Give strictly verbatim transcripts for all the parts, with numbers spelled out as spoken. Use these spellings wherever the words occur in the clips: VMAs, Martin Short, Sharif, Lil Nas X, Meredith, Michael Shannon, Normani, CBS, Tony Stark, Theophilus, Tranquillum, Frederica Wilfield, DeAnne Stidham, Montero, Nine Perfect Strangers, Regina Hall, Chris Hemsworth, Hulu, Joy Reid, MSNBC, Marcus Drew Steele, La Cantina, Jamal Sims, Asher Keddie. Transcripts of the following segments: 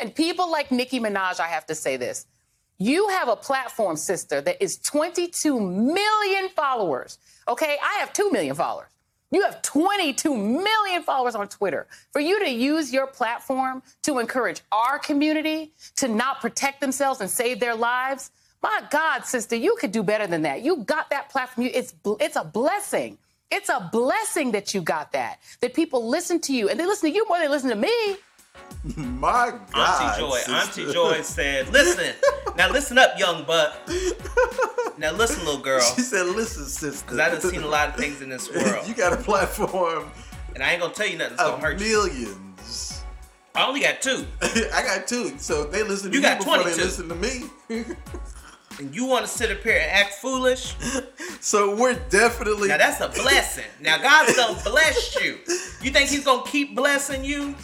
And people like Nicki Minaj, I have to say this. You have a platform, sister, that is twenty-two million followers, okay? I have two million followers. You have twenty-two million followers on Twitter. For you to use your platform to encourage our community to not protect themselves and save their lives, my God, sister, you could do better than that. You got that platform. It's, it's a blessing. It's a blessing that you got that, that people listen to you. And they listen to you more than they listen to me. My God. Auntie Joy, sister. Auntie Joy said, listen. Now listen up, young buck. Now listen, little girl. She said, listen, sister. Because I done seen a lot of things in this world. You got a platform. And I ain't going to tell you nothing that's going to hurt you. Millions. I only got two. I got two. So they listen to you, you got before twenty-two. They listen to me. And you want to sit up here and act foolish? So we're definitely... Now that's a blessing. Now God's gonna bless you. You think he's gonna keep blessing you?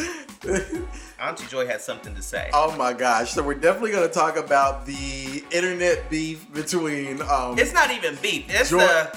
Auntie Joy had something to say. Oh my gosh. So we're definitely gonna talk about the internet beef between... Um, it's not even beef. It's Joy- a,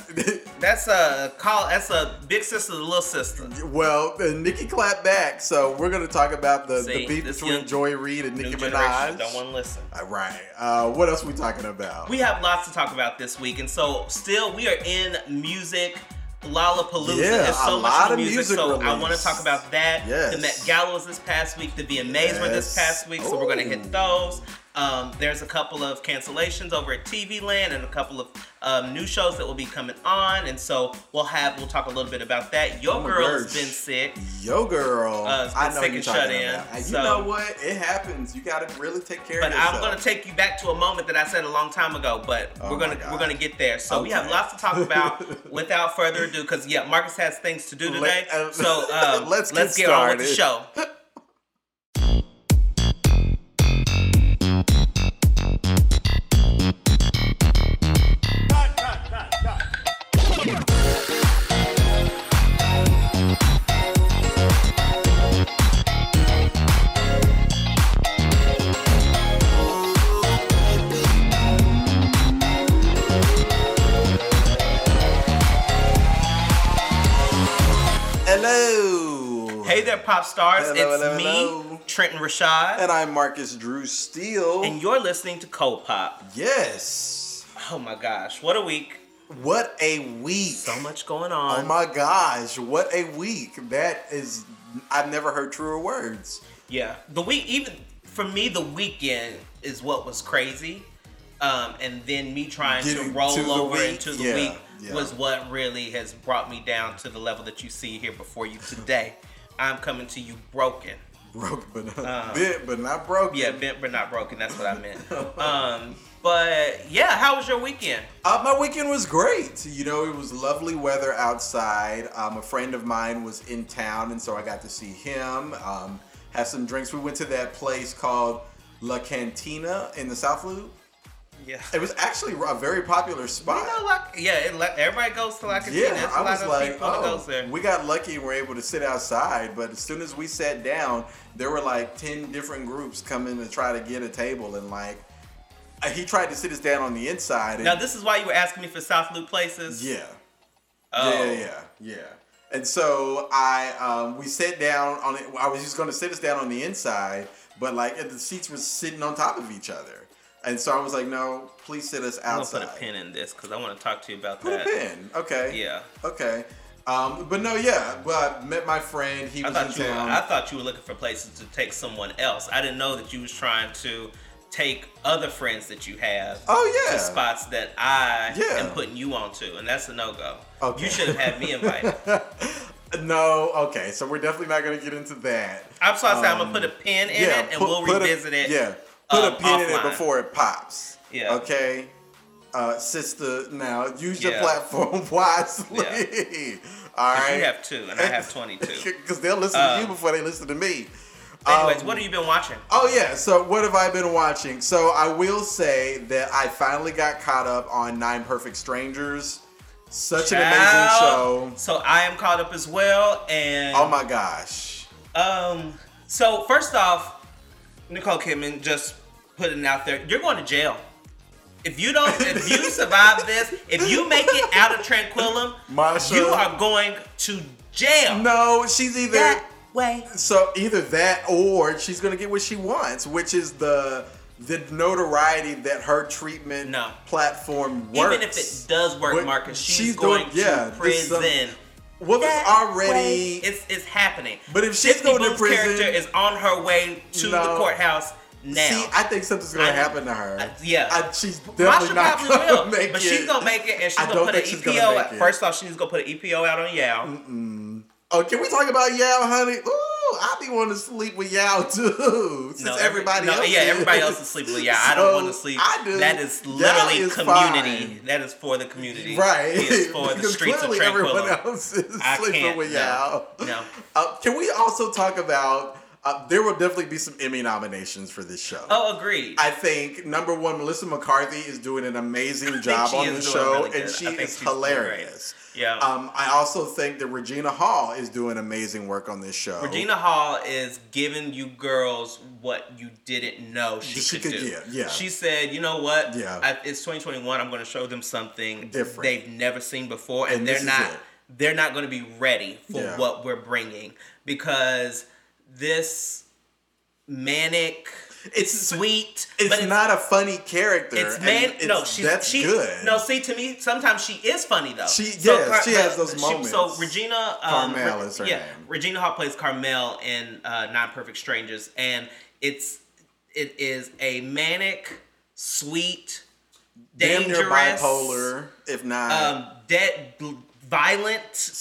that's a call. That's a big sister to little sister. Well, Nicki clapped back. So we're gonna talk about the, See, the beef between Joy Reid and Nicki Minaj. Don't want to listen. All right. Uh, what else are we talking about? We have lots to talk about this week, and so still we are in music Lollapalooza. Yeah, There's so a much lot of music, music so release. I want to talk about that. Yes. The Met Gala was this past week. The V M As yes. were this past week, so Ooh. We're going to hit those. Um, there's a couple of cancellations over at T V Land and a couple of um, new shows that will be coming on, and so we'll have we'll talk a little bit about that. Yo oh girl gosh. has been sick. Yo girl, uh, has been I know sick and shut in. So, you know what? It happens. You got to really take care. But of yourself. I'm gonna take you back to a moment that I said a long time ago, but oh we're gonna we're gonna get there. So okay. we have lots to talk about. Without further ado, because yeah, Marcus has things to do today. Let, uh, so um, let's get let's get started. on with the show. Pop stars, hello, it's hello, me, hello. Trenton Rashad. And I'm Marcus Drew Steele. And you're listening to Cold Pop. Yes. Oh my gosh, what a week. What a week. So much going on. Oh my gosh, what a week. That is, I've never heard truer words. Yeah, the week, even for me, the weekend is what was crazy. Um, and then me trying Getting to roll to over week. into the yeah, week yeah. was what really has brought me down to the level that you see here before you today. I'm coming to you broken. Broken, but not um, bent, but not broken. Yeah, bent, but not broken. That's what I meant. um, but yeah, how was your weekend? Uh, my weekend was great. You know, it was lovely weather outside. Um, a friend of mine was in town, and so I got to see him, um, have some drinks. We went to that place called La Cantina in the South Loop. Yeah. It was actually a very popular spot. You know, like, yeah, it le- everybody goes to La Cantina. Yeah, There's I a lot was of like, people oh, that goes there. We got lucky and were able to sit outside, but as soon as we sat down, there were like ten different groups coming to try to get a table, and like, he tried to sit us down on the inside. And now, this is why you were asking me for South Loop places? Yeah. Oh. Yeah, yeah, yeah. And so I, um, we sat down on it. I was just going to sit us down on the inside, but like, the seats were sitting on top of each other. And so I was like, no, please sit us outside. I'm going to put a pin in this because I want to talk to you about put that. Put a pin. Okay. Yeah. Okay. Um, but no, yeah. But I met my friend. He I was in town. Were, I thought you were looking for places to take someone else. I didn't know that you was trying to take other friends that you have oh, yeah. to spots that I yeah. am putting you onto. And that's a no-go. Okay. You should have had me invited. No, okay. So we're definitely not going to get into that. I'm sorry. Um, I'm going to put a pin in yeah, it and put, we'll revisit a, it. Yeah. Put um, a pin offline. in it before it pops. Yeah. Okay? Uh, sister, now use yeah. your platform wisely. Yeah. All right? You have two, and I have twenty-two. Because they'll listen um, to you before they listen to me. Anyways, um, what have you been watching? Oh, yeah. So what have I been watching? So I will say that I finally got caught up on Nine Perfect Strangers. Such Child. an amazing show. So I am caught up as well. And oh, my gosh. Um. So first off, Nicole Kidman just putting it out there. You're going to jail. If you don't, if you survive this, if you make it out of Tranquillum, Marsha, you are going to jail. No, she's either. That way. So either that or she's going to get what she wants, which is the the notoriety that her treatment no. platform works. Even if it does work, Marcus, she's, she's going doing, yeah, to prison. This, um, well, it's already... It's, it's happening. But if she's Disney going Boone's to prison... character is on her way to no. the courthouse now. See, I think something's going to happen to her. I, yeah. I, she's definitely Masha not going to make but it. But she's going to make it, and she's going to put an E P O out. First off, she's going to put an E P O out on Yao. Mm-mm. Oh, can we talk about Yao, honey? Ooh, I be wanting to sleep with Yao, too. Since no, everybody no, else Yeah, is. everybody else is sleeping with Yao. So I don't want to sleep. I do. That is literally is community. Fine. That is for the community. Right. It is for the streets of Tranquillum. Everyone else is I sleeping with Yao. No. no. Uh, can we also talk about... Uh, there will definitely be some Emmy nominations for this show. Oh, agreed. I think, number one, Melissa McCarthy is doing an amazing job on the show, really and she is hilarious. Yeah. Um, I also think that Regina Hall is doing amazing work on this show. Regina Hall is giving you girls what you didn't know she, she could, could do. Yeah, yeah. She said, you know what? Yeah. I, it's twenty twenty-one. I'm going to show them something different they've never seen before, and, and they're not they're not going to be ready for yeah. what we're bringing because... This manic, it's sweet. It's, but it's not a funny character. It's man. It's, no, she's that's she, good. No, see to me, sometimes she is funny though. She yes, so Car- she has those she, moments. So Regina um, Carmel is her yeah, name. Regina Hall plays Carmel in uh, Nine Perfect Strangers, and it's it is a manic, sweet, dangerous, damn near bipolar, if not um, dead. Violent.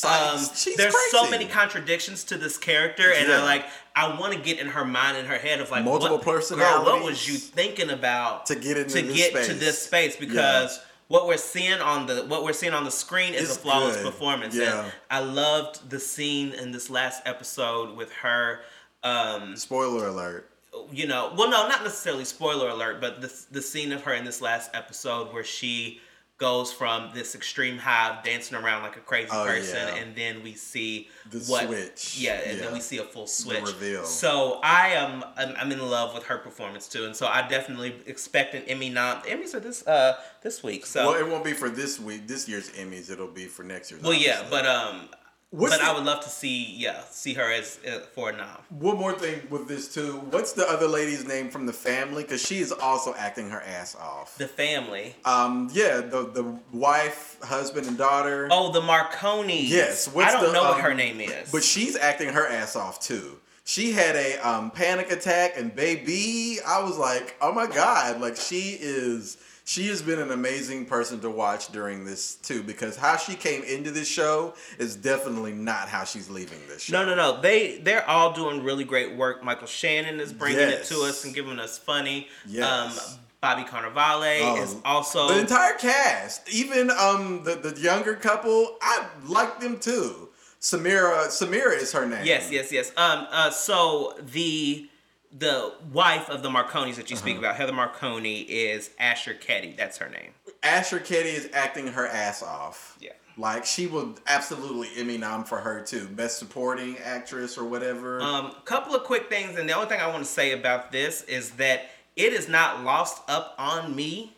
Um, there's crazy. so many contradictions to this character, and yeah. I like. I want to get in her mind and her head of like multiple personalities. Girl, what was you thinking about to get into to this get space. to this space? Because yeah. what we're seeing on the what we're seeing on the screen is it's a flawless good. performance. Yeah. And I loved the scene in this last episode with her. Um, Spoiler alert. You know, well, no, not necessarily spoiler alert, but the the scene of her in this last episode where she. Goes from this extreme high of dancing around like a crazy oh, person, yeah. and then we see the what, switch. Yeah, and yeah. then we see a full switch. The reveal. So I am, I'm, I'm in love with her performance too, and so I definitely expect an Emmy nom. Emmys are this, uh, this week. So well, it won't be for this week, this year's Emmys. It'll be for next year's. Well, obviously. yeah, but um, What's but the, I would love to see, yeah, see her as uh, for a nom. One more thing with this too. What's the other lady's name from The Family? Because she is also acting her ass off. The Family. Um, yeah, the the wife, husband, and daughter. Oh, the Marconis. Yes. What's I don't the, know um, what her name is. But she's acting her ass off too. She had a um, panic attack, and baby, I was like, oh my god, like she is. She has been an amazing person to watch during this, too, because how she came into this show is definitely not how she's leaving this show. No, no, no. They, they're all doing really great work. Michael Shannon is bringing yes. it to us and giving us funny. Yes. Um, Bobby Cannavale um, is also... The entire cast. Even um, the, the younger couple, I like them, too. Samira Samira is her name. Yes, yes, yes. Um. Uh. So, the... The wife of the Marconis that you speak uh-huh. about, Heather Marconi, is Asher Keddie. That's her name. Asher Keddie is acting her ass off. Yeah. Like, she will absolutely Emmy nom for her, too. Best supporting actress or whatever. Um, couple of quick things, and the only thing I want to say about this is that it is not lost up on me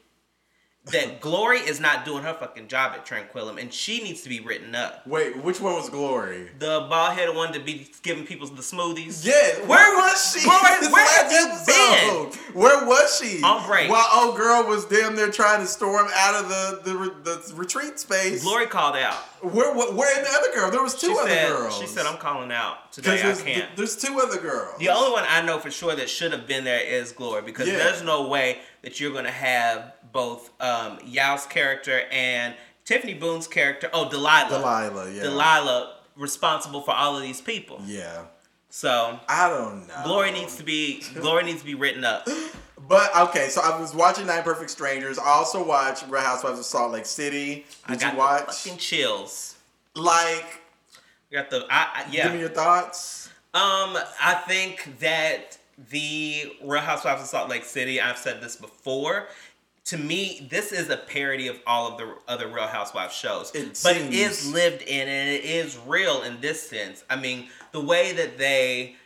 that Glory is not doing her fucking job at Tranquillum, and she needs to be written up. Wait, which one was Glory? The bald-headed one to be giving people the smoothies. Yeah, where was she? Glory, where have you been? Where was she? On break. While old girl was damn near trying to storm out of the, the, the retreat space. Glory called out. Where, where, where and the other girl? There was two she other said, girls. She said, I'm calling out today, I can't. There's two other girls. The only one I know for sure that should have been there is Glory, because yeah. there's no way that you're going to have both um, Yao's character and Tiffany Boone's character. Oh, Delilah. Delilah, yeah. Delilah responsible for all of these people. Yeah. So I don't know. Glory needs to be Glory needs to be written up. But okay, so I was watching Nine Perfect Strangers. I also watched Real Housewives of Salt Lake City. Did I got you watch? The fucking chills. Like, I got the I, I, yeah. Give me your thoughts. Um, I think that the Real Housewives of Salt Lake City. I've said this before. To me, this is a parody of all of the other Real Housewives shows. It but seems. It is lived in and it is real in this sense. I mean, the way that they...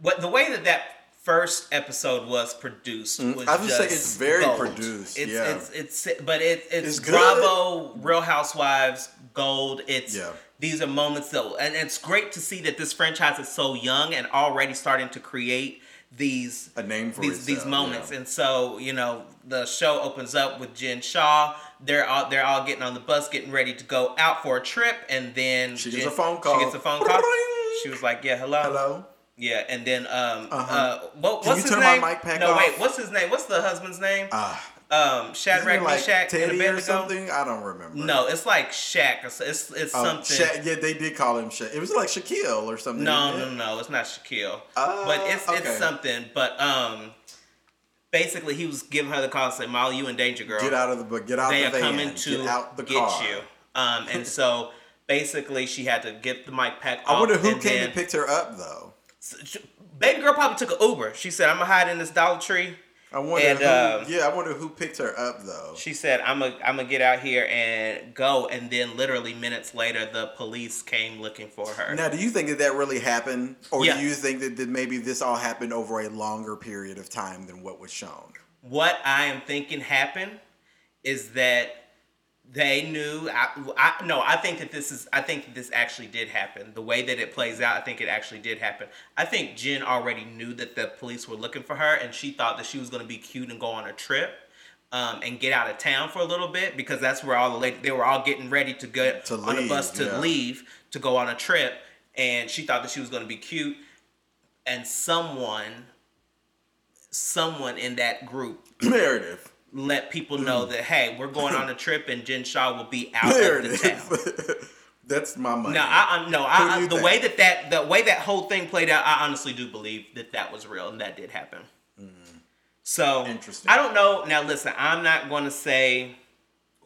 what the way that that first episode was produced was I would just say it's very gold. produced. It's, yeah. It's, it's, it's, but it, it's, it's Bravo, good. Real Housewives, gold. It's, yeah. These are moments, though. And it's great to see that this franchise is so young and already starting to create these a name for these, itself, these moments. Yeah. And so, you know, the show opens up with Jen Shaw. They're all they're all getting on the bus, getting ready to go out for a trip, and then she Jen, gets a phone call. She gets a phone call. She was like, "Yeah, hello, hello." Yeah, and then um uh-huh. uh what, what's his name? Can you turn my mic back off? No, wait, what's his name? What's the husband's name? Ah. Uh. Um, Shadrach, like Meshach, Teddy and Abednego or something. I don't remember. No, it's like Shaq. It's it's, it's um, something. Sha- yeah, they did call him Shaq. It was like Shaquille or something. No, no, no, it's not Shaquille. Uh, but it's okay. it's something. But um, basically, he was giving her the call and said, "Molly, you in danger, girl. Get out of the get out they the van. They are coming to get, out the get car. you." Um, and so basically, she had to get the mic pack. I wonder who and came then, and picked her up though. So, she, baby girl probably took an Uber. She said, "I'm gonna hide in this Dollar Tree." I wonder. And, who, um, yeah, I wonder who picked her up though. She said, "I'm a, I'm gonna get out here and go." And then, literally minutes later, the police came looking for her. Now, do you think that that really happened, or yeah. do you think that, that maybe this all happened over a longer period of time than what was shown? What I am thinking happened is that they knew. I, I no, I think that this is. I think that this actually did happen. The way that it plays out, I think it actually did happen. I think Jen already knew that the police were looking for her, and she thought that she was going to be cute and go on a trip, um, and get out of town for a little bit because that's where all the ladies, they were all getting ready to get to on leave, a bus to yeah. leave to go on a trip, and she thought that she was going to be cute, and someone, someone in that group, Meredith. Let people know that, hey, we're going on a trip and Jen Shaw will be out there of the town. That's my money. No, I, I, no, I, I, the think? way that, that the way that whole thing played out, I honestly do believe that that was real and that did happen. Mm. So, Interesting. I don't know. Now, listen, I'm not going to say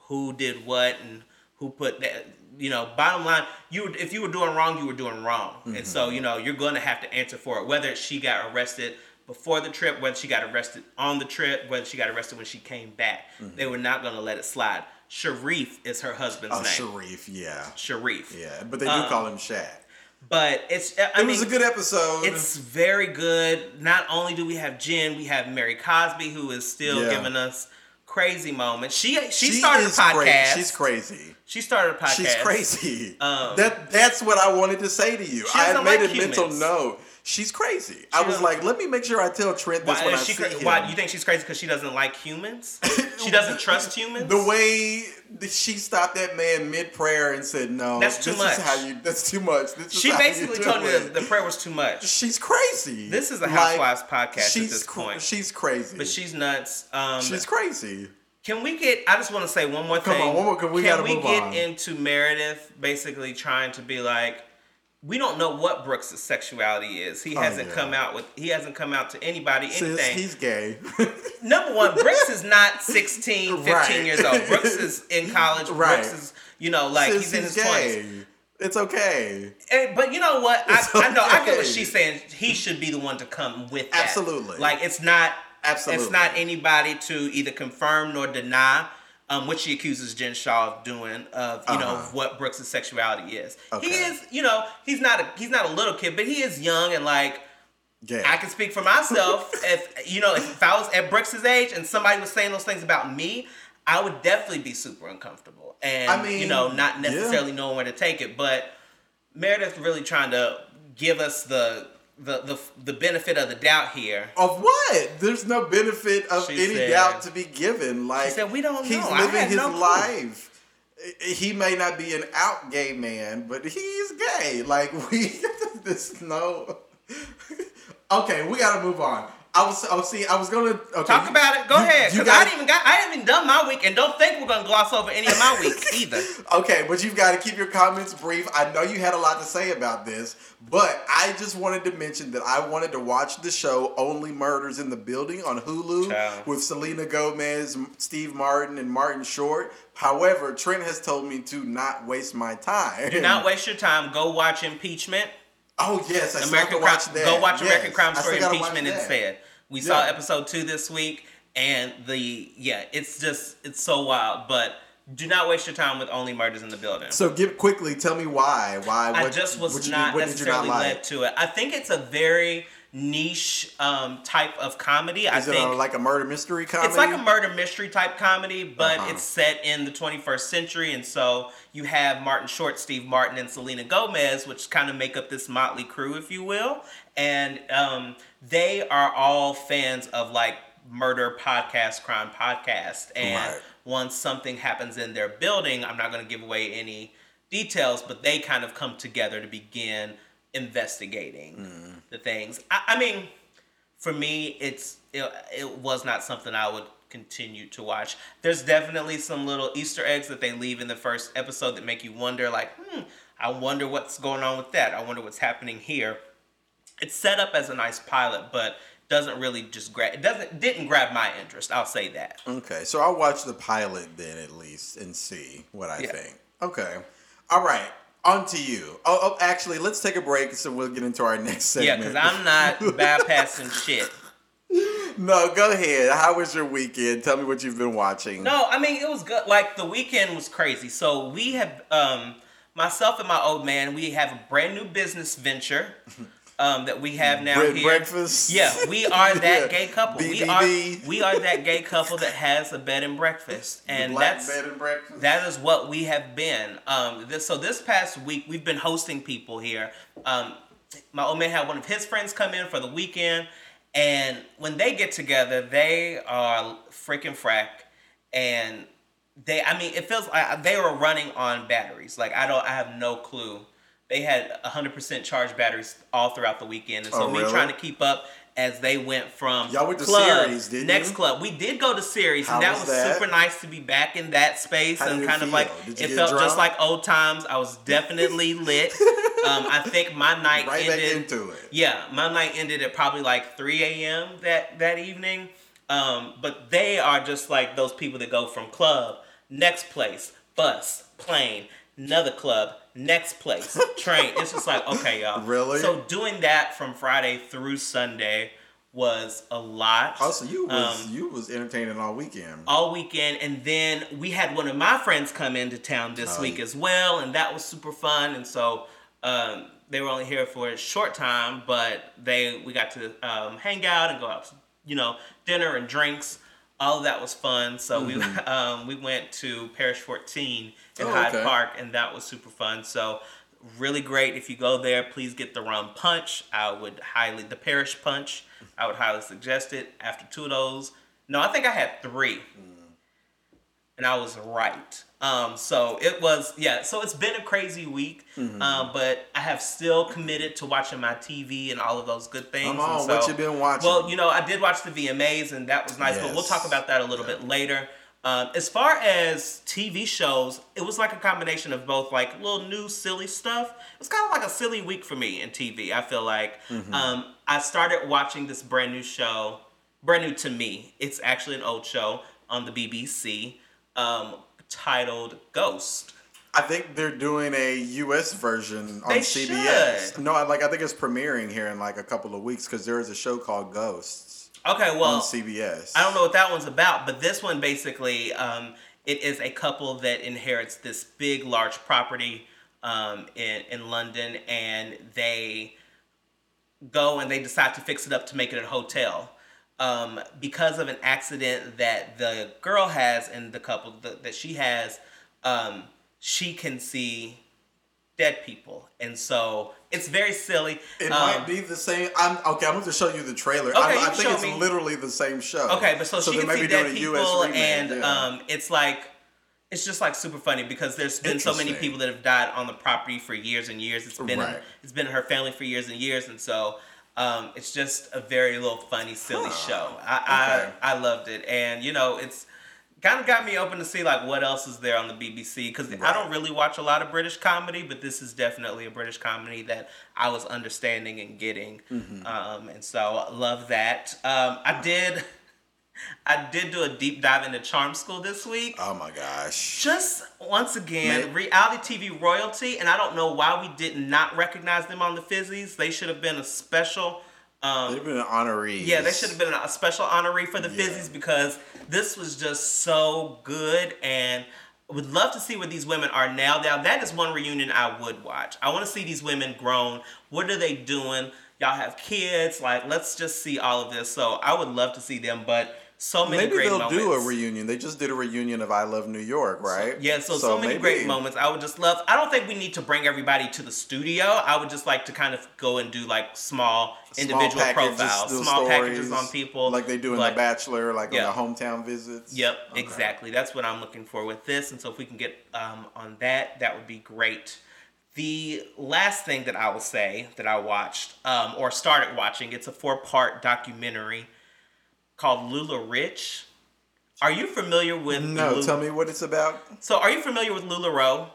who did what and who put that. You know, bottom line, you if you were doing wrong, you were doing wrong. Mm-hmm. And so, you know, you're going to have to answer for it, whether she got arrested before the trip, whether she got arrested on the trip, whether she got arrested when she came back. Mm-hmm. They were not going to let it slide. Sharif is her husband's oh, name. Sharif, yeah. Sharif. Yeah, but they do um, call him Shaq. But it's... I it mean, was a good episode. It's very good. Not only do we have Jen, we have Mary Cosby, who is still yeah. giving us crazy moments. She she, she started a podcast. Crazy. She's crazy. She started a podcast. She's crazy. Um, that That's what I wanted to say to you. I had made like a humans. mental note. She's crazy. She I was like, let me make sure I tell Trent this why, when I she, see him. Why, you think she's crazy because she doesn't like humans? She doesn't trust humans? The way that she stopped that man mid-prayer and said, no. That's too this much. Is how you, that's too much. This she is basically how you told me the, the prayer was too much. She's crazy. This is a Housewives like, podcast at this point. Cr- she's crazy. But she's nuts. Um, she's crazy. Can we get, I just want to say one more thing. Come on, one more, we Can we get on. into Meredith basically trying to be like, we don't know what Brooks' sexuality is. He hasn't oh, yeah. come out with. He hasn't come out to anybody. Anything. Sis, he's gay. Number one, Brooks is not sixteen, fifteen right. years old. Brooks is in college. Right. Brooks is, you know, like Sis, he's in his twenties. It's okay. And, but you know what? I, okay. I know. I get what she's saying. He should be the one to come with that. Absolutely. Like it's not. Absolutely. It's not anybody to either confirm nor deny. Um, which she accuses Jen Shaw of doing, of you uh-huh. know what Brooks' sexuality is. Okay. He is, you know, he's not a he's not a little kid, but he is young and like yeah. I can speak for myself. if you know, if I was at Brooks' age and somebody was saying those things about me, I would definitely be super uncomfortable and I mean, you know, not necessarily yeah. knowing where to take it. But Meredith's really trying to give us the. The, the the benefit of the doubt here. Of what? There's no benefit of she any said, doubt to be given. Like she said, we don't he's know. He's living his no life. He may not be an out gay man, but he's gay. Like we, there's no. Okay, we gotta move on. I was, oh, see, I was gonna okay, talk about it. Go you, ahead, because I didn't even got, I haven't even done my week, and don't think we're gonna gloss over any of my weeks either. Okay, but you've got to keep your comments brief. I know you had a lot to say about this, but I just wanted to mention that I wanted to watch the show Only Murders in the Building on Hulu Child. with Selena Gomez, Steve Martin, and Martin Short. However, Trent has told me to not waste my time. Do not waste your time. Go watch Impeachment. Oh, yes. I American Crime, watch that. Go watch yes. American Crime Story Impeachment instead. We yeah. saw episode two this week, and the, yeah, it's just, it's so wild. But do not waste your time with Only Murders in the Building. So give quickly, tell me why. Why? What, I just was not you, necessarily not led to it. I think it's a very niche um, type of comedy. Is I it think, a, like a murder mystery comedy? It's like a murder mystery type comedy, but uh-huh. it's set in the twenty-first century. And so you have Martin Short, Steve Martin, and Selena Gomez, which kind of make up this motley crew, if you will. And um, they are all fans of like murder podcast, crime podcast. And right. once something happens in their building, I'm not going to give away any details, but they kind of come together to begin investigating mm. the things. I, I mean, for me, it's it, it was not something I would continue to watch. There's definitely some little Easter eggs that they leave in the first episode that make you wonder, like, hmm, I wonder what's going on with that. I wonder what's happening here. It's set up as a nice pilot, but doesn't really just grab it doesn't didn't grab my interest. I'll say that. Okay, so I'll watch the pilot then at least and see what I yeah. think. Okay, all right. On to you. Oh, oh, actually, let's take a break so we'll get into our next segment. Yeah, because I'm not bypassing shit. No, go ahead. How was your weekend? Tell me what you've been watching. No, I mean, it was good. Like, the weekend was crazy. So we have, um, myself and my old man, we have a brand new business venture um, that we have now Bread here. Breakfast? Yeah, we are that yeah. gay couple. B D B. We are we are that gay couple that has a bed and breakfast. And that's bed and breakfast. That is what we have been. Um, this, so this past week, we've been hosting people here. Um, my old man had one of his friends come in for the weekend. And when they get together, they are freaking frack. And they, I mean, it feels like they were running on batteries. Like, I don't, I have no clue. They had one hundred percent charged batteries all throughout the weekend. And so oh, me really? trying to keep up as they went from Y'all went to club, series, didn't next you? club. We did go to series. How and that was, was that? super nice to be back in that space. How and kind feel? of like, it felt drunk? just like old times. I was definitely lit. Um, I think my night right ended. Back into it. Yeah, my night ended at probably like three a.m. that, that evening. Um, but they are just like those people that go from club, next place, bus, plane, another club, next place, train. It's just like, okay, y'all. Really? So doing that from Friday through Sunday was a lot. Oh, so you was, um, you was entertaining all weekend. All weekend. And then we had one of my friends come into town this oh. week as well. And that was super fun. And so um, they were only here for a short time, but they we got to um, hang out and go out to, you know, dinner and drinks. All of that was fun. So mm-hmm. we um, we went to Parish fourteen in oh, Hyde okay. Park, and that was super fun. So really great. If you go there, please get the rum punch. I would highly, the Parish punch, I would highly suggest it. After two of those. No, I think I had three. Mm. And I was right. Um, so it was, yeah. So it's been a crazy week, mm-hmm. um, but I have still committed to watching my T V and all of those good things. Come on, so, what you been watching? Well, you know, I did watch the V M As and that was nice, yes. but we'll talk about that a little yeah. bit later. Um, as far as T V shows, it was like a combination of both like little new silly stuff. It was kind of like a silly week for me in T V, I feel like. Mm-hmm. Um, I started watching this brand new show, brand new to me. It's actually an old show on the B B C. Um, titled Ghost. I think they're doing a U S version on they C B S. Should. No, I like I think it's premiering here in like a couple of weeks because there is a show called Ghosts. Okay, well, on C B S. I don't know what that one's about, but this one basically um, it is a couple that inherits this big, large property um, in in London, and they go and they decide to fix it up to make it a hotel. Um, because of an accident that the girl has and the couple the, that she has, um, she can see dead people. And so it's very silly. It um, might be the same. I'm Okay, I'm going to show you the trailer. Okay, I, I think it's me. literally the same show. Okay, but so, so she can see dead people U S and yeah. um, it's like, it's just like super funny because there's been so many people that have died on the property for years and years. It's been, right. in, it's been in her family for years and years. And so... Um, it's just a very little funny, silly huh. show. I, okay. I I loved it. And, you know, it's kind of got me open to see, like, what else is there on the B B C? Because right. I don't really watch a lot of British comedy, but this is definitely a British comedy that I was understanding and getting. Mm-hmm. Um, and so I love that. Um, I did... I did do a deep dive into Charm School this week. Oh my gosh. Just once again, Maybe. reality T V royalty, and I don't know why we did not recognize them on the Fizzies. They should have been a special... Um, They've been an honoree. Yeah, they should have been a special honoree for the yeah. Fizzies because this was just so good, and would love to see where these women are now. Now, that is one reunion I would watch. I want to see these women grown. What are they doing? Y'all have kids. Like, let's just see all of this. So I would love to see them, but so many maybe great moments. Maybe they'll do a reunion. They just did a reunion of I Love New York, right? So, yeah, so, so so many maybe. great moments. I would just love... I don't think we need to bring everybody to the studio. I would just like to kind of go and do, like, small, small individual packages, profiles. Small stories, packages on people. Like they do in but, The Bachelor, like yeah. on the hometown visits. Yep, okay. Exactly. That's what I'm looking for with this. And so if we can get um, on that, that would be great. The last thing that I will say that I watched, um, or started watching, it's a four-part documentary called Lula Rich. Are you familiar with... No, Lula? Tell me what it's about. So are you familiar with LulaRoe?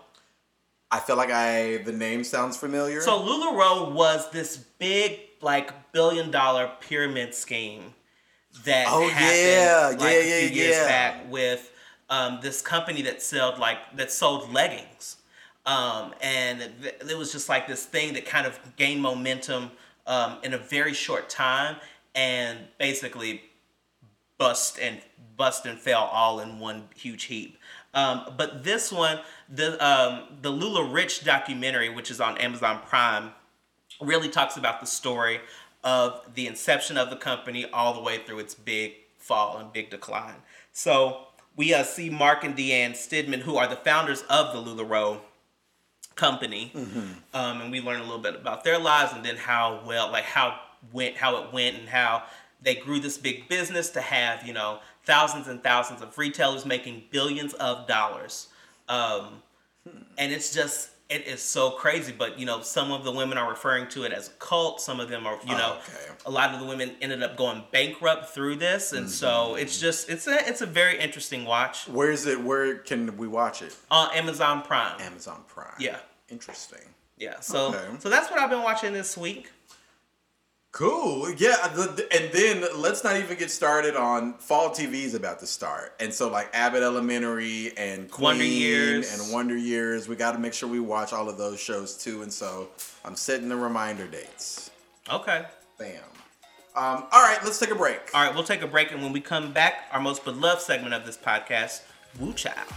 I feel like I... The name sounds familiar. So LulaRoe was this big, like, billion dollar pyramid scheme that oh, happened yeah. like yeah, yeah, a few yeah. years back with um, this company that sold, like, that sold leggings. Um, and th- it was just like this thing that kind of gained momentum um, in a very short time and basically... Bust and bust and fell all in one huge heap. Um, but this one, the um, the Lula Rich documentary, which is on Amazon Prime, really talks about the story of the inception of the company all the way through its big fall and big decline. So we uh, see Mark and Deanne Stidman, who are the founders of the LulaRoe company, mm-hmm. um, and we learn a little bit about their lives and then how well, like how went, how it went, and how. They grew this big business to have, you know, thousands and thousands of retailers making billions of dollars. Um, and it's just, it is so crazy. But, you know, some of the women are referring to it as a cult. Some of them are, you know, oh, okay. a lot of the women ended up going bankrupt through this. And mm-hmm. so it's just, it's a it's a very interesting watch. Where is it? Where can we watch it? On uh, Amazon Prime. Amazon Prime. Yeah. Interesting. Yeah. So, okay. so that's what I've been watching this week. Cool. Yeah. And then let's not even get started on fall T V is about to start. And so like Abbott Elementary and Queen Wonder Years. and Wonder Years, we got to make sure we watch all of those shows too. And so I'm setting the reminder dates. Okay. Bam. Um, all right. Let's take a break. All right. We'll take a break. And when we come back, our most beloved segment of this podcast, Woo Child.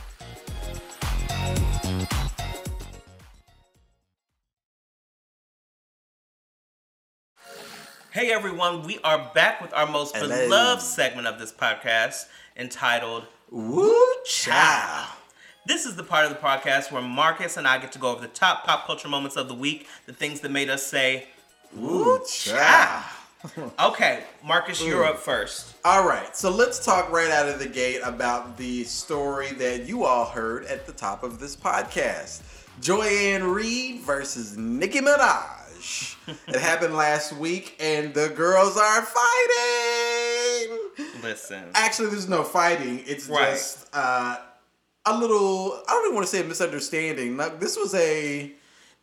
Hey everyone, we are back with our most Hello. beloved segment of this podcast entitled Woo Child. This is the part of the podcast where Marcus and I get to go over the top pop culture moments of the week, the things that made us say Woo Child. Okay, Marcus, you're Ooh. up first. All right, so let's talk right out of the gate about the story that you all heard at the top of this podcast. Joy Reid versus Nicki Minaj. It happened last week, and the girls are fighting. Listen. Actually, there's no fighting. It's right. just uh, a little, I don't even want to say a misunderstanding. Like, this was a...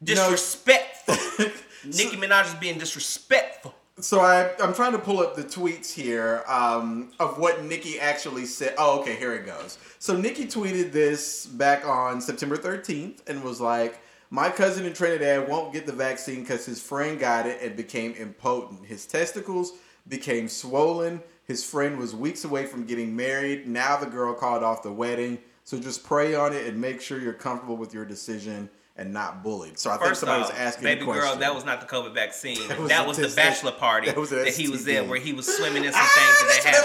Disrespectful. You know, Nicki Minaj is being disrespectful. So I, I'm trying to pull up the tweets here um, of what Nicki actually said. Oh, okay, here it goes. So Nicki tweeted this back on September thirteenth and was like, "My cousin in Trinidad won't get the vaccine because his friend got it and became impotent. His testicles became swollen. His friend was weeks away from getting married. Now the girl called off the wedding. So just pray on it and make sure you're comfortable with your decision and not bullied." So I First think somebody off, was asking baby a question. Baby girl, that was not the COVID vaccine. That was, that was the bachelor party that, was that he was in where he was swimming in some ah, things that they had,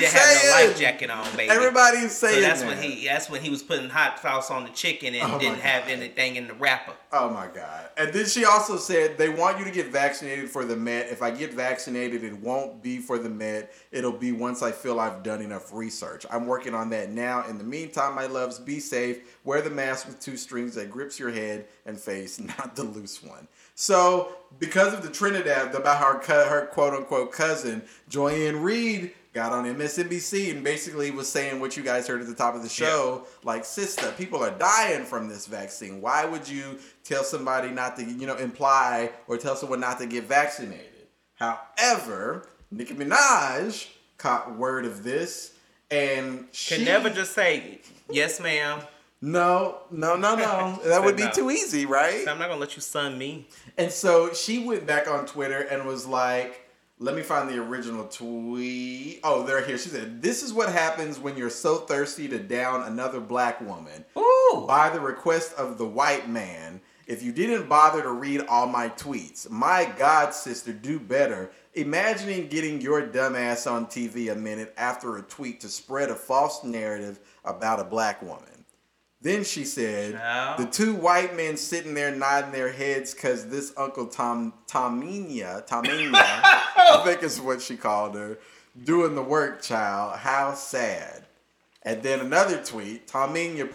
they had no life jacket on, baby. Everybody's saying so that's that. When he, that's when he was putting hot sauce on the chicken and oh didn't have anything in the wrapper. Oh my God. And then she also said, "They want you to get vaccinated for the Met. If I get vaccinated, it won't be for the Met. It'll be once I feel I've done enough research. I'm working on that now. In the meantime, my loves, be safe. Wear the mask with two strings that grips your head and face, not the loose one." So, because of the Trinidad about her her quote unquote cousin, Joanne Reed got on M S N B C and basically was saying what you guys heard at the top of the show, yeah. like, sister, people are dying from this vaccine. Why would you tell somebody not to, you know, imply or tell someone not to get vaccinated? However, Nicki Minaj caught word of this and she can never just say yes, ma'am. No, no, no, no. That would be no. too easy, right? So I'm not going to let you sun me. And so she went back on Twitter and was like, let me find the original tweet. Oh, they're here. She said, "This is what happens when you're so thirsty to down another black woman." Ooh. Oh. By the request of the white man. If you didn't bother to read all my tweets, my God, sister, do better. Imagining getting your dumb ass on T V a minute after a tweet to spread a false narrative about a black woman. Then she said, Chow. The two white men sitting there nodding their heads because this Uncle Tom, Tomina, Tomina, I think is what she called her, doing the work, child. How sad. And then another tweet, Tomina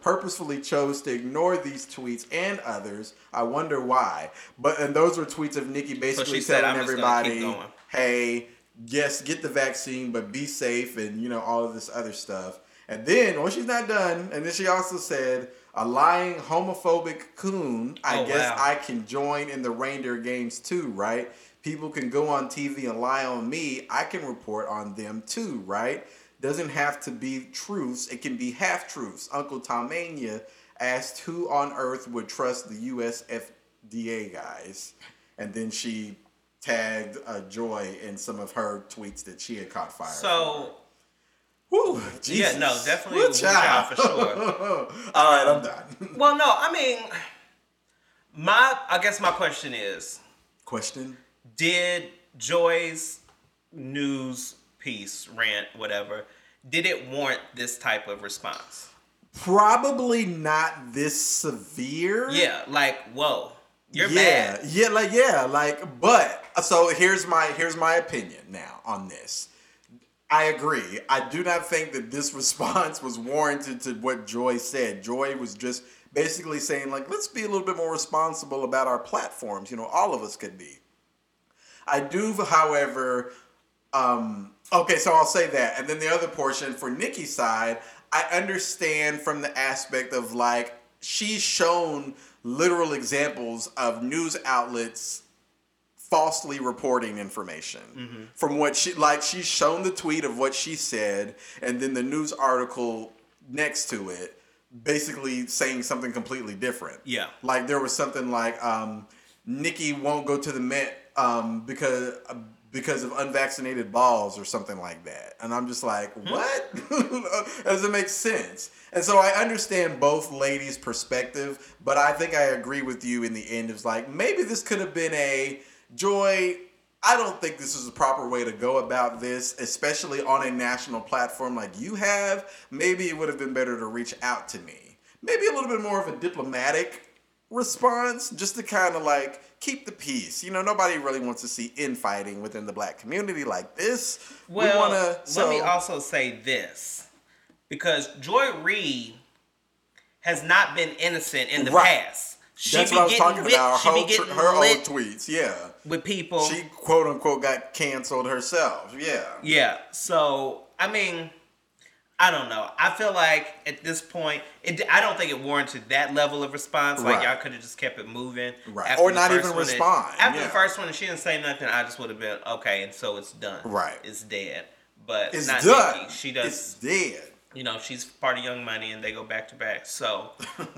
purposefully chose to ignore these tweets and others. I wonder why. But and those were tweets of Nicki basically so telling said, everybody, hey, yes, get the vaccine, but be safe and, you know, all of this other stuff. And then, when well, she's not done, and then she also said, a lying homophobic coon, I oh, guess wow. I can join in the reindeer games too, right? People can go on T V and lie on me. I can report on them too, right? Doesn't have to be truths. It can be half-truths. Uncle Tomania asked who on earth would trust the U S F D A guys. And then she tagged uh, Joy in some of her tweets that she had caught fire. So, whoo, Jesus. Yeah, no, definitely watch out for sure. All right, I'm done. Well, no, I mean, my, I guess my question is. Question? Did Joy's news piece, rant, whatever, did it warrant this type of response? Probably not this severe. Yeah, like, whoa, you're yeah, mad. Yeah, like, yeah, like, but, so here's my, here's my opinion now on this. I agree. I do not think that this response was warranted to what Joy said. Joy was just basically saying, like, let's be a little bit more responsible about our platforms. You know, all of us could be. I do, however, um... Okay, so I'll say that. And then the other portion, for Nikki's side, I understand from the aspect of, like, she's shown literal examples of news outlets falsely reporting information. Mm-hmm. From what she, like, she's shown the tweet of what she said, and then the news article next to it basically saying something completely different. Yeah. Like, there was something like, um, Nikki won't go to the Met um, because... Uh, because of unvaccinated balls or something like that. And I'm just like, what? That doesn't make sense. And so I understand both ladies' perspective, but I think I agree with you in the end. It's like, maybe this could have been a, Joy, I don't think this is the proper way to go about this, especially on a national platform like you have. Maybe it would have been better to reach out to me. Maybe a little bit more of a diplomatic response, just to kind of like keep the peace. You know, nobody really wants to see infighting within the black community like this. Well, we wanna, so. Let me also say this, because Joy Reid has not been innocent in the right. past. She That's what I was talking lit. about. Her, whole, tr- her old tweets, yeah, with people. She quote unquote got canceled herself. Yeah, yeah. So I mean, I don't know. I feel like at this point, it, I don't think it warranted that level of response. Like, right. y'all could have just kept it moving. Right. After or not even respond. That, after yeah. the first one, and she didn't say nothing, I just would have been, okay, and so it's done. Right. It's dead. But it's not done. Nikki. She does, it's dead. You know, she's part of Young Money, and they go back to back. So,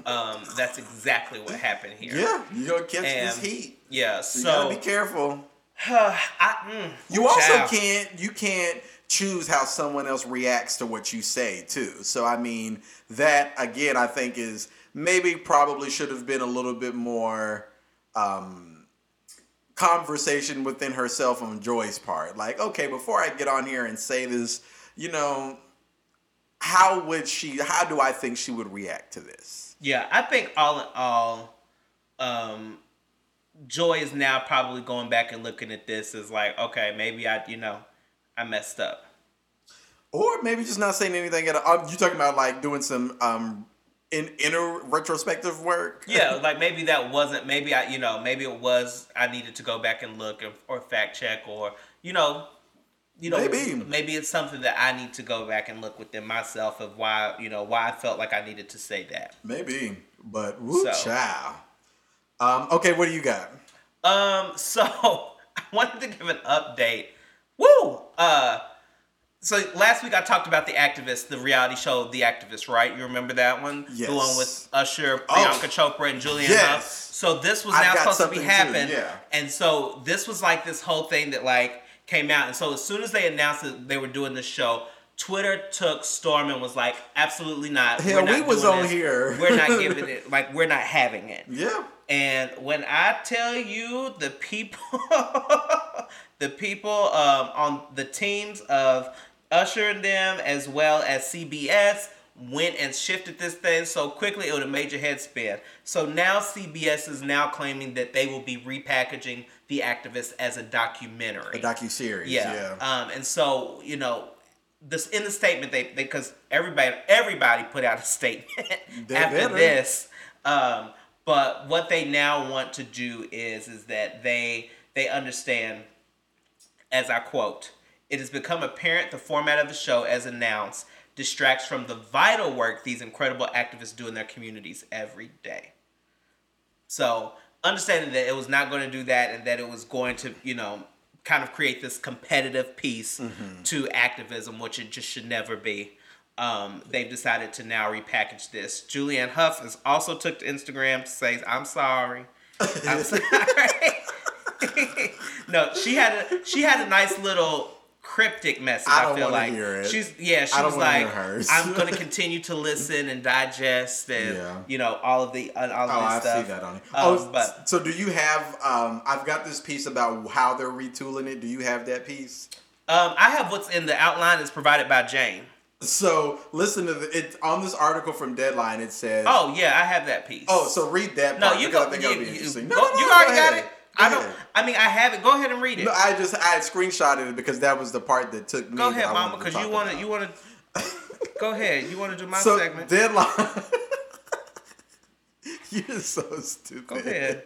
um, that's exactly what happened here. Yeah. You're going to catch and, this heat. Yeah. So, you got to be careful. Uh, I, mm, you also child. can't, you can't, choose how someone else reacts to what you say too. So I mean, that again, I think is maybe probably should have been a little bit more um, conversation within herself on Joy's part. Like, okay, before I get on here and say this, you know, how would she? How do I think she would react to this? Yeah, I think all in all, um, Joy is now probably going back and looking at this as like, okay, maybe I, you know. I messed up. Or maybe just not saying anything at all. You're talking about like doing some um, in, inner retrospective work? Yeah, like maybe that wasn't, maybe I, you know, maybe it was, I needed to go back and look or, or fact check or, you know, you know, maybe. maybe it's something that I need to go back and look within myself of why, you know, why I felt like I needed to say that. Maybe, but woo so. Child. Um, okay, what do you got? Um, so I wanted to give an update. Woo! Uh, so last week I talked about The Activist, the reality show The Activist, right? You remember that one? Yes. The one with Usher, Priyanka oh. Chopra, and Julianne yes. Hough. So this was now supposed to be happening. Yeah. And so this was like this whole thing that like came out. And so as soon as they announced that they were doing this show, Twitter took storm and was like, absolutely not. Hell, we was on here. We're not giving it. Like, we're not having it. Yeah. And when I tell you the people, the people um, on the teams of Usher and them, as well as C B S, went and shifted this thing so quickly, it would have made your head spin. So now C B S is now claiming that they will be repackaging The Activist as a documentary. A docuseries, yeah. yeah. Um, and so, you know, this in the statement, they because everybody everybody put out a statement after better. this. Um, but what they now want to do is, is that they they understand, as I quote, "It has become apparent the format of the show, as announced, distracts from the vital work these incredible activists do in their communities every day." So, understanding that it was not going to do that, and that it was going to, you know, kind of create this competitive piece mm-hmm. to activism, which it just should never be. Um, they've decided to now repackage this. Julianne Hough has also took to Instagram to say, "I'm sorry. I'm sorry." No, she had a, she had a nice little cryptic message. I, don't I feel like hear it. she's yeah. She I was like, "I'm going to continue to listen and digest, and yeah. you know, all of the all of oh, this I stuff." I see that on it. Um, oh, but so do you have? Um, I've got this piece about how they're retooling it. Do you have that piece? Um, I have what's in the outline. It's provided by Jane. So listen to the, it on this article from Deadline. It says, "Oh yeah, I have that piece." Oh, so read that. No, part you go. I think you, be interesting. You, no, no, no, you no, already go got it. Go I ahead. don't. I mean, I have it. Go ahead and read it. No, I just I screenshotted it because that was the part that took me. Go ahead, Mama, because you want to. You want to. Go ahead. You want to do my so segment. Deadline. You're so stupid. Go ahead.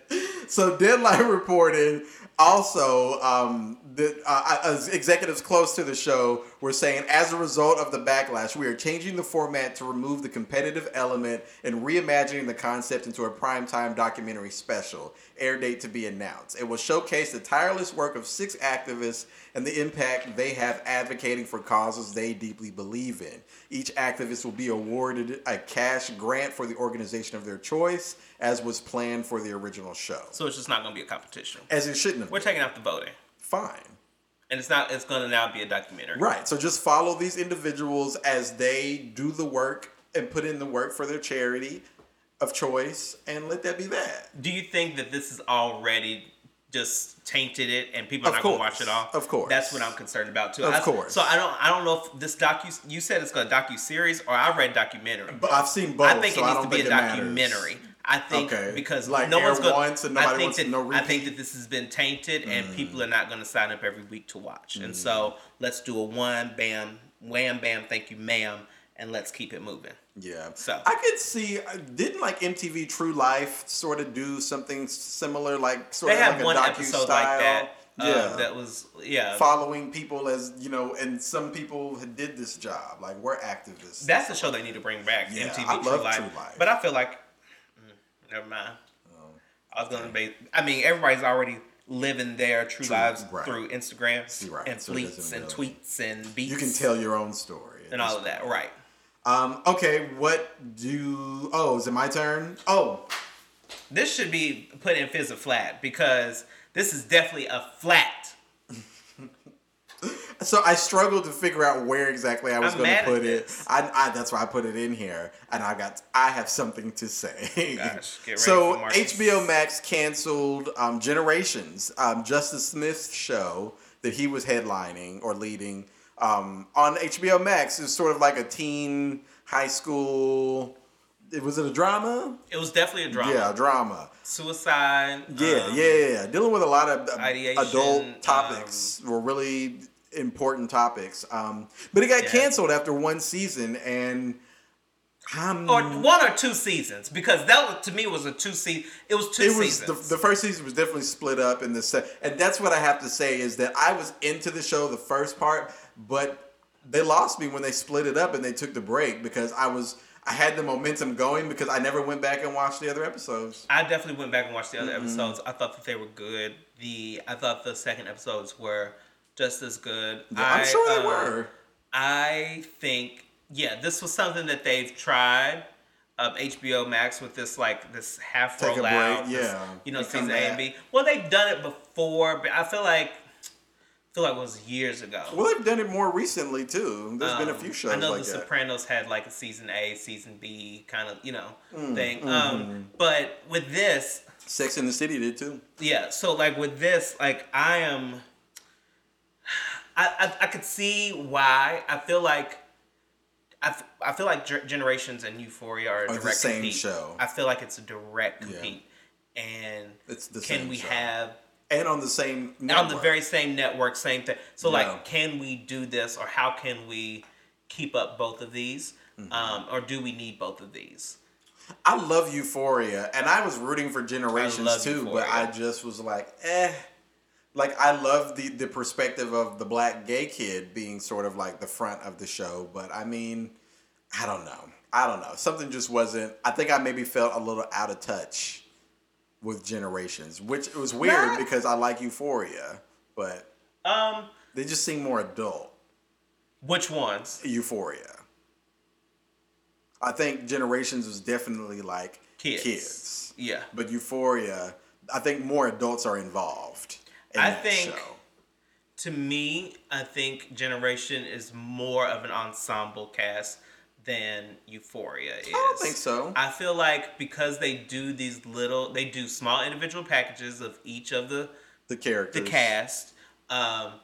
So Deadline reported also um, that uh, as executives close to the show were saying, as a result of the backlash, we are changing the format to remove the competitive element and reimagining the concept into a primetime documentary special, air date to be announced. It will showcase the tireless work of six activists and the impact they have advocating for causes they deeply believe in. Each activist will be awarded a cash grant for the organization of their choice, as was planned for the original show. So it's just not going to be a competition. As it shouldn't have We're been. Taking out the voting. Fine. And it's not. It's going to now be a documentary. Right. So just follow these individuals as they do the work and put in the work for their charity of choice, and let that be that. Do you think that this is already just tainted it, and people are not going to watch it all? Of course. That's what I'm concerned about too. Of I, course. So I don't. I don't know if this docu. You said it's going to docu series, or I read documentary. But I've seen both. I think so it needs to be a documentary. Matters. I think okay. because like no one's going to. I think that no I think that this has been tainted, and mm. people are not going to sign up every week to watch. Mm. And so let's do a one, bam, wham, bam, thank you, ma'am, and let's keep it moving. Yeah. So I could see. Didn't like M T V True Life sort of do something similar, like sort they of like one a docu episode style. Like that. Yeah, uh, that was yeah. Following people as you know, and some people did this job. Like we're activists. That's the show they need to bring back. Yeah, M T V I True, love Life. True Life, but I feel like. Never mind. Oh, I was gonna be. I mean, everybody's already living their true, true lives right. through Instagrams right. and so fleets and tweets and beats. You can tell your own story and all of that, point. right? Um, okay, what do? Oh, is it my turn? Oh, this should be put in Fizz or Flat because this is definitely a flat. So I struggled to figure out where exactly I was going to put it. I, I that's why I put it in here, and I got I have something to say. Gosh, get ready so for H B O Max canceled um, Generations, um, Justice Smith's show that he was headlining or leading um, on H B O Max. It was sort of like a teen high school. It was it a drama? It was definitely a drama. Yeah, a drama. Suicide. Yeah, um, yeah, yeah. Dealing with a lot of uh, ideation, adult topics um, were really. important topics um but it got yeah. canceled after one season and I'm or one or two seasons because that was, to me was a two season it was two it seasons was the, the first season was definitely split up in the se- and that's what I have to say is that I was into the show the first part but they lost me when they split it up and they took the break because I was I had the momentum going because I never went back and watched the other episodes. I definitely went back and watched the other mm-hmm. episodes. I thought that they were good. The I thought the second episodes were just as good. Yeah, I, I'm sure they uh, were. I think, yeah, this was something that they've tried. Um, H B O Max with this like this half Take rollout. A break. Yeah, this, you know, season A and B. Well, they've done it before, but I feel like feel like it was years ago. Well, they've done it more recently, too. There's um, been a few shows like that. I know The like Sopranos that. had like a season A, season B kind of, you know, mm, thing. Mm-hmm. Um, but with this... Sex and the City did, too. Yeah. So, like, with this, like, I am... I, I, I could see why. I feel like... I, f- I feel like G- Generations and Euphoria are a direct the same compete. show. I feel like it's a direct compete. Yeah. And it's the can same we show. have... And on the same network. On the very same network, same thing. So, like, yeah. can we do this, or how can we keep up both of these? Mm-hmm. Um, or do we need both of these? I love Euphoria. And I was rooting for Generations, too. Euphoria. But I just was like, eh. Like, I love the, the perspective of the black gay kid being sort of, like, the front of the show. But, I mean, I don't know. I don't know. Something just wasn't... I think I maybe felt a little out of touch with Generations, which was weird Not, because I like Euphoria, but um, they just seem more adult. Which ones? Euphoria. I think Generations was definitely like kids. kids. Yeah. But Euphoria, I think more adults are involved in I that think, show. To me, I think Generation is more of an ensemble cast than Euphoria is. I don't think so. I feel like because they do these little, they do small individual packages of each of the the characters, the cast. Um,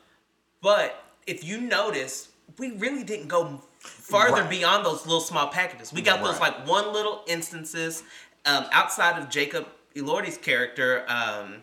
but if you notice, we really didn't go farther right. beyond those little small packages. We got right. those like one little instances um, outside of Jacob Elordi's character. Um,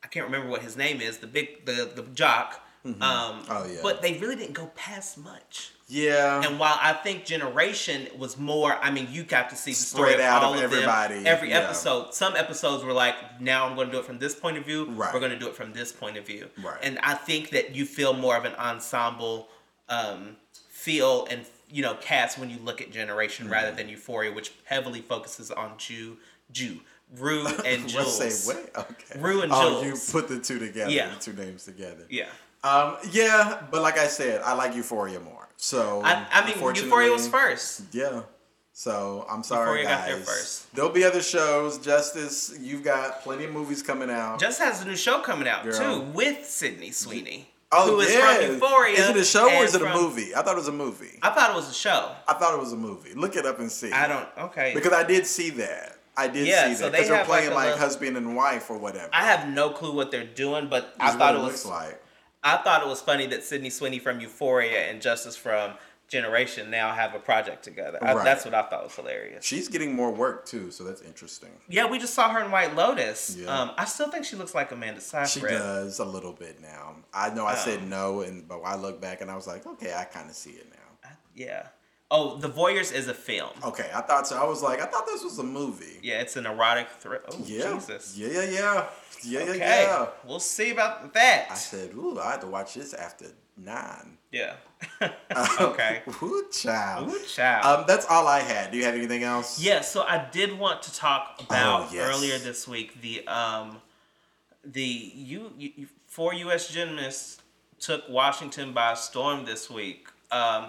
I can't remember what his name is. The big, the the jock. Mm-hmm. Um, oh yeah. But they really didn't go past much. Yeah. And while I think Generation was more, I mean, you got to see the story Straight of out all of everybody. Them. Every yeah. episode. Some episodes were like, now I'm going to do it from this point of view. Right. We're going to do it from this point of view. Right. And I think that you feel more of an ensemble um, feel and, you know, cast when you look at Generation mm-hmm. rather than Euphoria, which heavily focuses on Jew, Jew, Rue and Jules. Let's say what? Okay. Rue and oh, Jules. You put the two together, yeah. the two names together. Yeah. Um, yeah, but like I said, I like Euphoria more. So I, I mean, Euphoria was first. Yeah. So I'm sorry, Euphoria guys. Got there first. There'll be other shows. Justice, you've got plenty of movies coming out. Justice has a new show coming out Girl. too with Sydney Sweeney, oh, who is yeah. from Euphoria. Is it a show or is it a from... movie? I thought it was a movie. I thought it was a show. I thought it was a movie. Look it up and see. I don't. Okay. Because I did see that. I did yeah, see that because so they they're playing like, like little... husband and wife or whatever. I have no clue what they're doing, but I, I thought it was. Looks like. I thought it was funny that Sydney Sweeney from Euphoria and Justice from Generation now have a project together. I, right. That's what I thought was hilarious. She's getting more work, too, so that's interesting. Yeah, we just saw her in White Lotus. Yeah. Um, I still think she looks like Amanda Seyfried. She does a little bit now. I know I um, said no, and but I look back and I was like, okay, I kind of see it now. I, yeah. Oh, The Voyeurs is a film. Okay, I thought so. I was like, I thought this was a movie. Yeah, it's an erotic thriller. Oh, yeah. Jesus. Yeah, yeah, yeah. Yeah, okay. yeah, yeah. We'll see about that. I said, ooh, I had to watch this after nine. Yeah. okay. ooh, child. Ooh, child. Um, that's all I had. Do you have anything else? Yeah, so I did want to talk about oh, yes. earlier this week the um the you, you four U S gymnasts took Washington by storm this week. Um,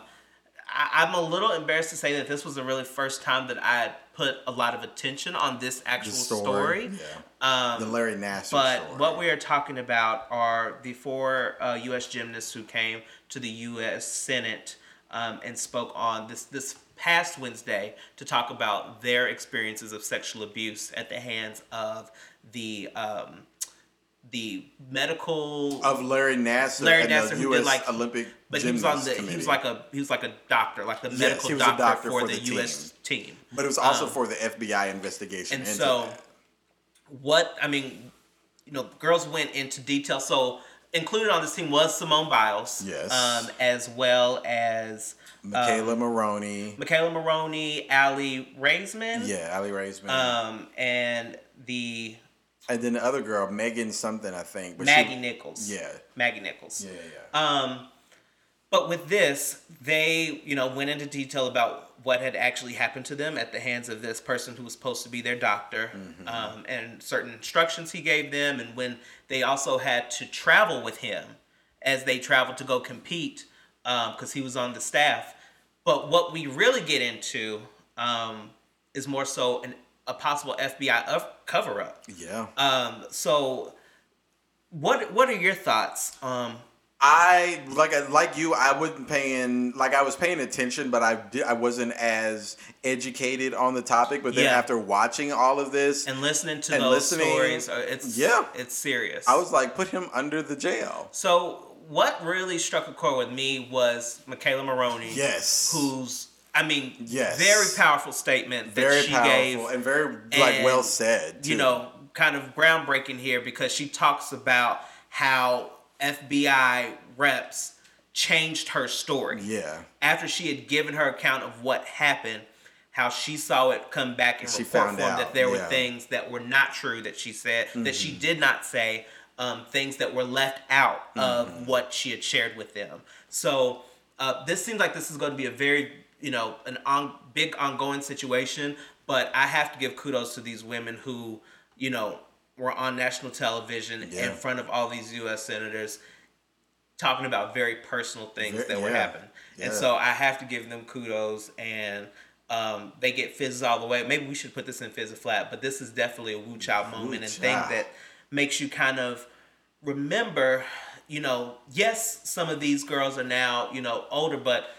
I, I'm a little embarrassed to say that this was the really first time that I had put a lot of attention on this actual the story. story. Yeah. Um, the Larry Nassar but story. But what we are talking about are the four uh, U S gymnasts who came to the U S Senate um, and spoke on this, this past Wednesday to talk about their experiences of sexual abuse at the hands of the... Um, the medical of Larry Nassar, Larry Nassar and the who U S did like Olympic, but he was on the committee. he was like a he was like a doctor, like the medical yes, he was doctor, a doctor for, for the, the U S team. But it was also um, for the F B I investigation. And into so, that. what I mean, you know, girls went into detail. So included on this team was Simone Biles, yes, um, as well as Michaela um, Maroney, Michaela Maroney, Allie Raisman, yeah, Allie Raisman, um, and the. And then the other girl, Megan something, I think. But Maggie she, Nichols. Yeah. Maggie Nichols. Yeah, yeah, yeah. Um, but with this, they, you know, went into detail about what had actually happened to them at the hands of this person who was supposed to be their doctor, mm-hmm. um, and certain instructions he gave them, and when they also had to travel with him as they traveled to go compete because um, he was on the staff. But what we really get into um, is more so an a possible F B I cover-up. Yeah. Um, so What What are your thoughts? Um, I like like you. I wasn't paying like I was paying attention, but I did, I wasn't as educated on the topic. But then yeah. after watching all of this and listening to and those listening, stories, it's yeah. it's serious. I was like, put him under the jail. So what really struck a chord with me was Michaela Maroney. Yes, who's I mean, yes. very powerful statement that very she powerful gave, and very like and, well said. Too. You know, kind of groundbreaking here because she talks about how F B I reps changed her story. Yeah. After she had given her account of what happened, how she saw it come back in report form that there yeah. were things that were not true that she said, mm-hmm. that she did not say, um, things that were left out mm-hmm. of what she had shared with them. So uh, this seems like this is going to be a very, you know, an on, big ongoing situation, but I have to give kudos to these women who, you know, we're on national television yeah. in front of all these U S senators talking about very personal things that yeah. were happening. Yeah. And so I have to give them kudos, and um, they get fizzes all the way. Maybe we should put this in Fizz a Flat, but this is definitely a woo child moment and thing that makes you kind of remember, you know, yes, some of these girls are now, you know, older, but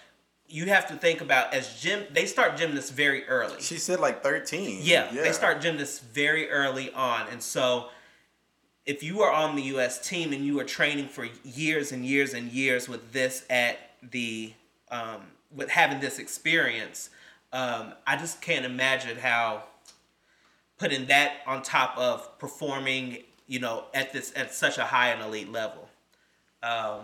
you have to think about as gym, they start gymnasts very early. She said like thirteen. Yeah, yeah, they start gymnasts very early on. And so if you are on the U S team and you are training for years and years and years with this at the, um, with having this experience, um, I just can't imagine how putting that on top of performing, you know, at this, at such a high and elite level. Um,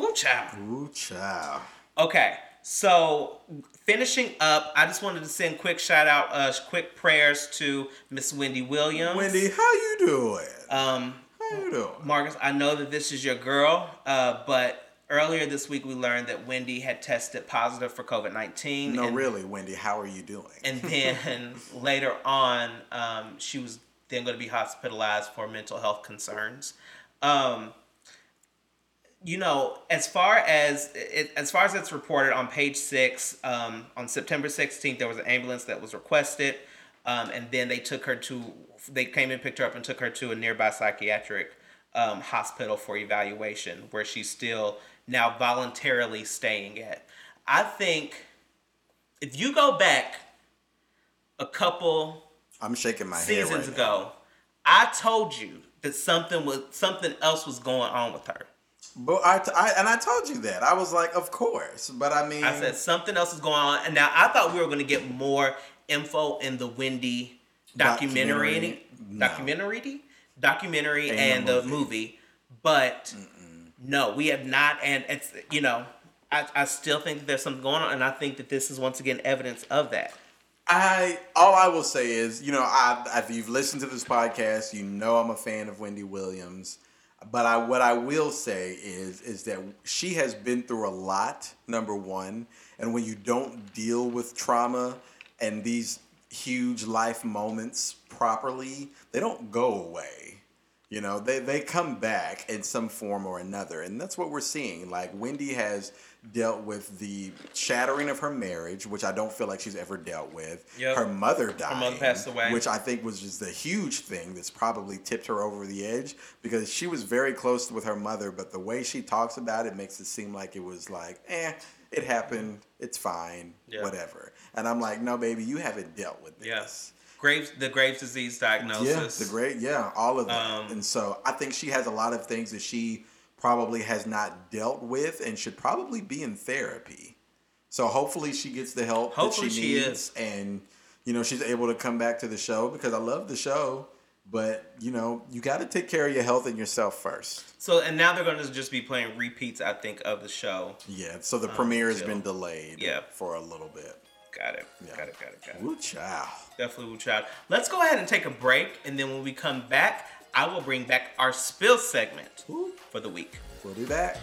ooh, child. Ooh, child. Okay. So, finishing up, I just wanted to send quick shout out, uh, quick prayers to Miss Wendy Williams. Wendy, how you doing? Um, how you doing? Marcus, I know that this is your girl, uh, but earlier this week we learned that Wendy had tested positive for covid nineteen. No, and, really, Wendy, how are you doing? And then later on, um, she was then going to be hospitalized for mental health concerns. Um You know, as far as it, as far as it's reported on page six, um, on September sixteenth, there was an ambulance that was requested, um, and then they took her to, they came and picked her up and took her to a nearby psychiatric um, hospital for evaluation, where she's still now voluntarily staying at. I think if you go back a couple, I'm shaking my head seasons ago, I told you that something was something else was going on with her. But I, I and I told you that. I was like, of course. But I mean, I said something else is going on. And now I thought we were going to get more info in the Wendy documentary, documentary, no. documentary, and, and the movie. movie. But Mm-mm. no, we have not. And it's, you know, I, I still think that there's something going on, and I think that this is once again evidence of that. I all I will say is, you know, I, if you've listened to this podcast, you know I'm a fan of Wendy Williams. But I, what I will say is is that she has been through a lot, number one. And when you don't deal with trauma and these huge life moments properly, they don't go away. You know, they, they come back in some form or another. And that's what we're seeing. Like, Wendy has dealt with the shattering of her marriage, which I don't feel like she's ever dealt with. Yep. Her mother died. Her mother passed away. Which I think was just the huge thing that's probably tipped her over the edge, because she was very close with her mother, but the way she talks about it makes it seem like it was like, eh, it happened, it's fine, yeah. whatever. And I'm like, no, baby, you haven't dealt with this. Yes. Graves, the Graves' disease diagnosis. Yeah, the great, yeah, all of that. Um, and so I think she has a lot of things that she probably has not dealt with and should probably be in therapy. So hopefully she gets the help hopefully that she needs. She is. And, you know, she's able to come back to the show, because I love the show. But, you know, you got to take care of your health and yourself first. So, and now they're going to just be playing repeats, I think, of the show. Yeah, so the um, premiere has been delayed yeah. for a little bit. Got it. Yeah. Got it, got it, got it. Woo child. Definitely woo child. Let's go ahead and take a break, and then when we come back, I will bring back our spill segment Woo. for the week. We'll be back.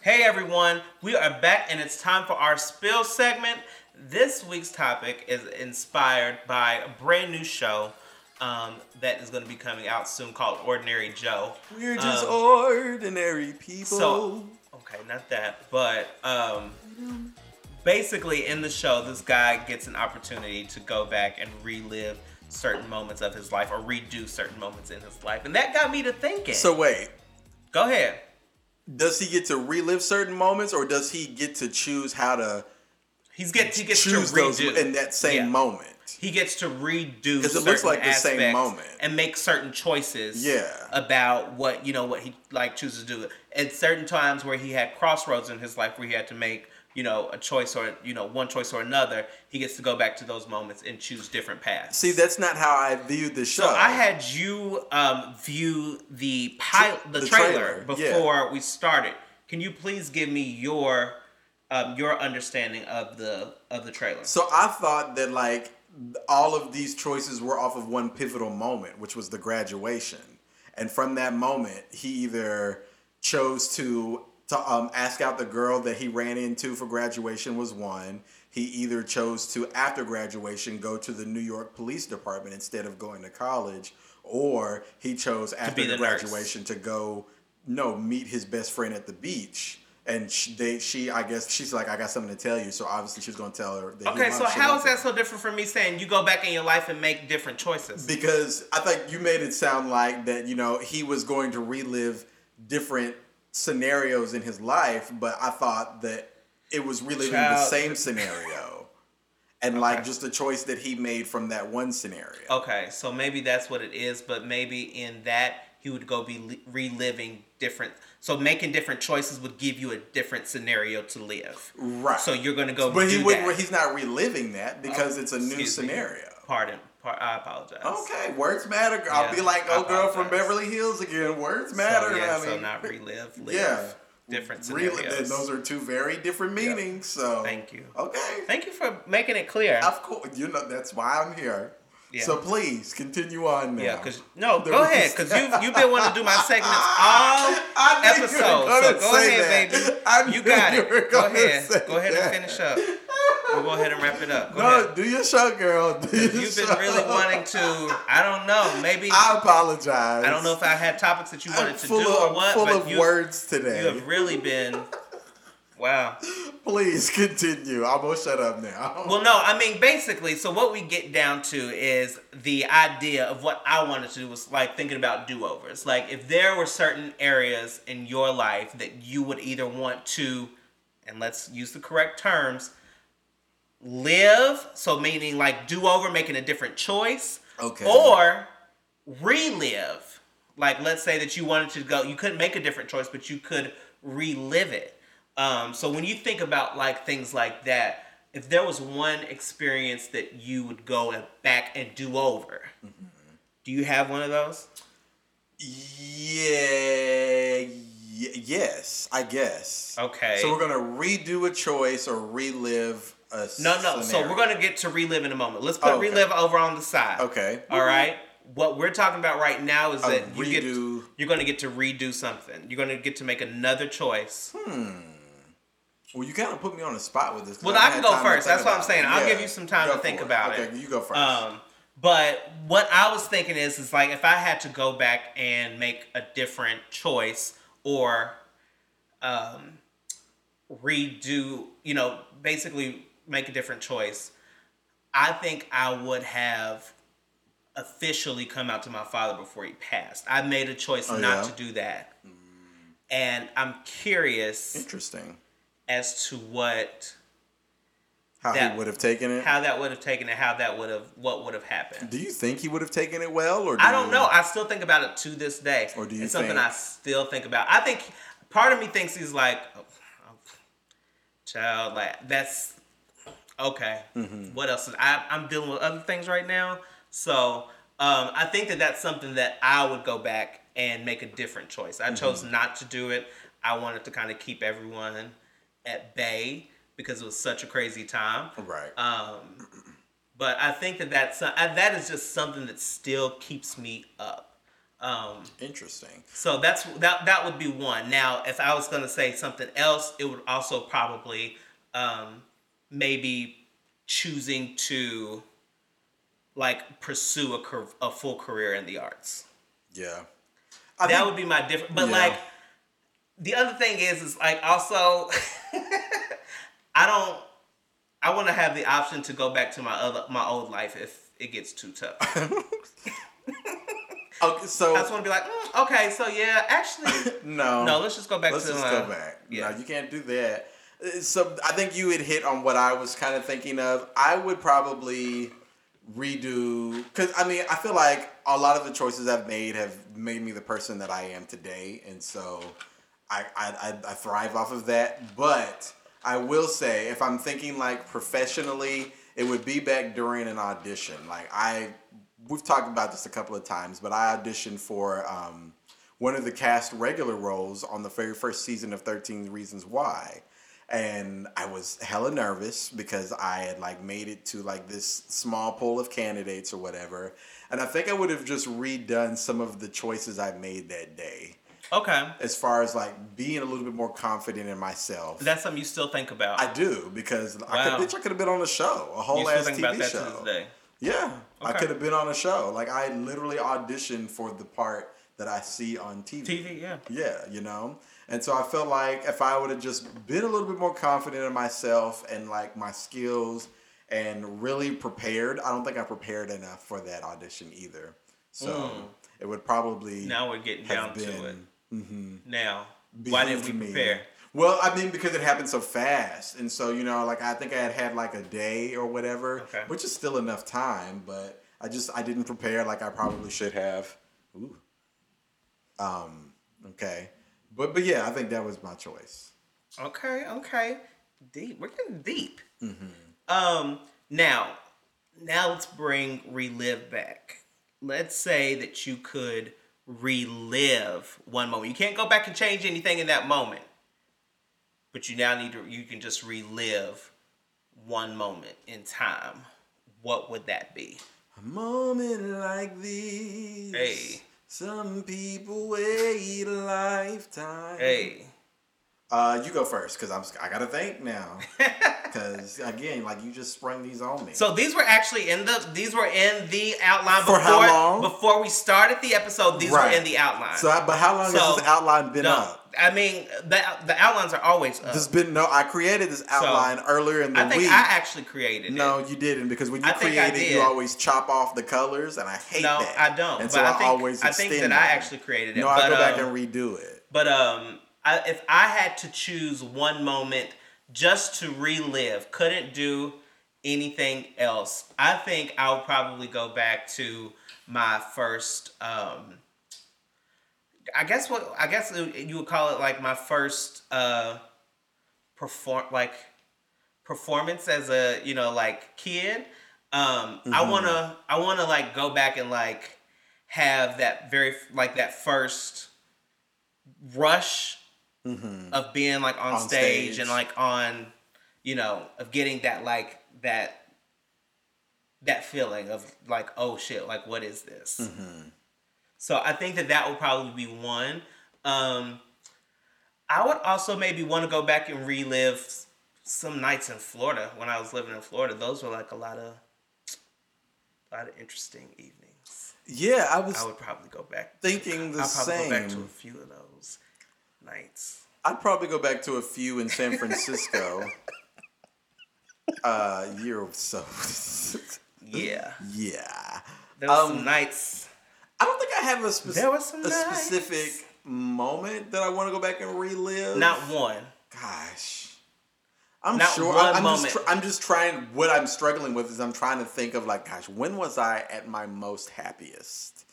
Hey everyone, we are back, and it's time for our spill segment. This week's topic is inspired by a brand new show Um, that is going to be coming out soon, called Ordinary Joe. We're just um, ordinary people. So, okay, not that, but um, basically in the show, this guy gets an opportunity to go back and relive certain moments of his life or redo certain moments in his life. And that got me to thinking. So wait. Go ahead. Does he get to relive certain moments, or does he get to choose how to He's get, he gets choose to redo. Those in that same yeah. moment? He gets to redo because it looks like the same moment and make certain choices. Yeah. About what you know what he like chooses to do at certain times where he had crossroads in his life where he had to make you know a choice or you know one choice or another. He gets to go back to those moments and choose different paths. See, that's not how I viewed the show. So I had you um, view the pilot, the, the trailer, trailer. before yeah. we started. Can you please give me your um, your understanding of the of the trailer? So I thought that like. all of these choices were off of one pivotal moment, which was the graduation. And from that moment, he either chose to, to um, ask out the girl that he ran into for graduation was one. He either chose to, after graduation, go to the New York Police Department instead of going to college, or he chose after the graduation nurse. to go, no, meet his best friend at the beach. And she, they, she, I guess, she's like, I got something to tell you. So obviously she's going to tell her. That okay, so how is that so different from me saying you go back in your life and make different choices? Because I think you made it sound like that, you know, he was going to relive different scenarios in his life. But I thought that it was reliving Child. the same scenario. And okay. like just the choice that he made from that one scenario. Okay, so maybe that's what it is. But maybe in that he would go be reliving different... So making different choices would give you a different scenario to live. Right. So you're going to go. But do he would, that. he's not reliving that because oh, it's a new scenario. Me. Pardon. Par- I apologize. Okay. Words matter. Yeah, I'll be like, oh, girl from Beverly Hills again. Words matter. So, yeah, I mean, so not relive. Live. Yeah. Different scenarios. Rel- those are two very different meanings. Yep. So thank you. Okay. Thank you for making it clear. Of course. You know that's why I'm here. Yeah. So please continue on now. Yeah, because no, there go was... ahead, because you you've been wanting to do my segments all episodes. So go ahead, that. baby. I you got you it. Go ahead, go ahead and finish up. We'll go ahead and wrap it up. Go no, ahead. do your show, girl. Do your you've show. been really wanting to. I don't know. Maybe I apologize. I don't know if I had topics that you wanted I'm to do of, or what. Full but of you, words today. You have really been. Wow. Please continue. I'm gonna shut up now. Well, no, I mean, basically, so what we get down to is the idea of what I wanted to do was like thinking about do-overs. Like, if there were certain areas in your life that you would either want to, and let's use the correct terms, live, so meaning like do-over, making a different choice, okay, or relive. Like, let's say that you wanted to go, you couldn't make a different choice, but you could relive it. Um, so when you think about like things like that, if there was one experience that you would go and back and do over, mm-hmm. do you have one of those? Yeah, y- yes, I guess. Okay. So we're gonna redo a choice or relive a scenario. No, no. So we're gonna get to relive in a moment. Let's put oh, okay. relive over on the side. Okay. All mm-hmm. right. What we're talking about right now is a that you redo. get to, you're going to get to redo something. You're going to get to make another choice. Hmm. Well, you kind of put me on the spot with this. Well, I, I can go first. That's what I'm saying. It. I'll yeah. give you some time go to think it. about okay, it. Okay, you go first. Um, but what I was thinking is, is like if I had to go back and make a different choice or um, redo, you know, basically make a different choice, I think I would have officially come out to my father before he passed. I made a choice oh, not yeah? to do that. Mm. And I'm curious Interesting. as to what how that, he would have taken it. How that would have taken it, how that would have what would have happened. Do you think he would have taken it well or do I don't you, know. I still think about it to this day. Or do you it's think, something I still think about. I think part of me thinks he's like oh, oh, child like that's okay. Mm-hmm. What else is I I'm dealing with other things right now. So um, I think that that's something that I would go back and make a different choice. I mm-hmm. chose not to do it. I wanted to kind of keep everyone at bay because it was such a crazy time. Right. Um, but I think that that's, uh, that is just something that still keeps me up. Um, Interesting. So that's that. That would be one. Now, if I was going to say something else, it would also probably um, maybe choosing to like pursue a, cur- a full career in the arts. Yeah. I that think, would be my different, but yeah. like the other thing is, is like also, I don't, I want to have the option to go back to my other my old life if it gets too tough. Okay, so I just want to be like, mm, okay, so yeah, actually, no, no, let's just go back. Let's to Let's just my, go back. Yeah. No, you can't do that. So I think you had hit on what I was kind of thinking of. I would probably redo, because I mean, I feel like a lot of the choices I've made have made me the person that I am today, and so I I, I thrive off of that. But I will say, if I'm thinking like professionally, it would be back during an audition. Like I. We've talked about this a couple of times, but I auditioned for um, one of the cast regular roles on the very first season of thirteen Reasons Why. And I was hella nervous because I had like made it to like this small pool of candidates or whatever. And I think I would have just redone some of the choices I made that day. Okay. As far as like being a little bit more confident in myself. That's something you still think about. I do, because wow. I could, bitch, I could have been on a show, a whole ass T V show. You still think about that to this day. Yeah, okay. I could have been on a show. Like, I literally auditioned for the part that I see on T V. T V, yeah. Yeah, you know? And so I felt like if I would have just been a little bit more confident in myself and, like, my skills and really prepared, I don't think I prepared enough for that audition either. So mm. it would probably Now we're getting down been, to it. Mm-hmm, now, why didn't we prepare? Me. Well, I mean, because it happened so fast. And so, you know, like I think I had had like a day or whatever, okay. which is still enough time. But I just, I didn't prepare like I probably should have. Ooh. Um. Okay. But but yeah, I think that was my choice. Okay. Okay. Deep. We're getting deep. Mm-hmm. Um. Now, now let's bring relive back. Let's say that you could relive one moment. You can't go back and change anything in that moment. But you now need to, you can just relive one moment in time. What would that be? A moment like this. Hey. Some people wait a lifetime. Hey. Uh, you go first, because I'm, I gotta think now. Because again, like you just sprung these on me. So these were actually in the, these were in the outline before, for how long? Before we started the episode. These right. were in the outline. So, but how long so, has this outline been no. up? I mean, the the outlines are always up. There's been no. I created this outline so, earlier in the week. I think week. I actually created no, it. No, you didn't, because when you I create it, you always chop off the colors, and I hate no, that. No, I don't. And so I, I think, always I think that, that I actually created it. No, but, I go um, back and redo it. But um, I, if I had to choose one moment just to relive, couldn't do anything else, I think I would probably go back to my first. Um, I guess what I guess you would call it like my first uh, perform like performance as a you know like kid. Um, mm-hmm. I wanna I wanna like go back and like have that very like that first rush mm-hmm. of being like on, on stage, stage and like on you know of getting that like that that feeling of like oh shit like what is this. Mm-hmm. So I think that that would probably be one. Um, I would also maybe want to go back and relive some nights in Florida when I was living in Florida. Those were like a lot of, a lot of interesting evenings. Yeah, I was. I would probably go back thinking to, the I'll same. I'd probably go back to a few of those nights. I'd probably go back to a few in San Francisco. uh, year or so. Yeah. Yeah. There were um, some nights. I don't think I have a, speci- a specific moment that I want to go back and relive. Not one. Gosh. I'm Not sure. One I'm, moment. Just tr- I'm just trying. What I'm struggling with is I'm trying to think of like, gosh, when was I at my most happiest?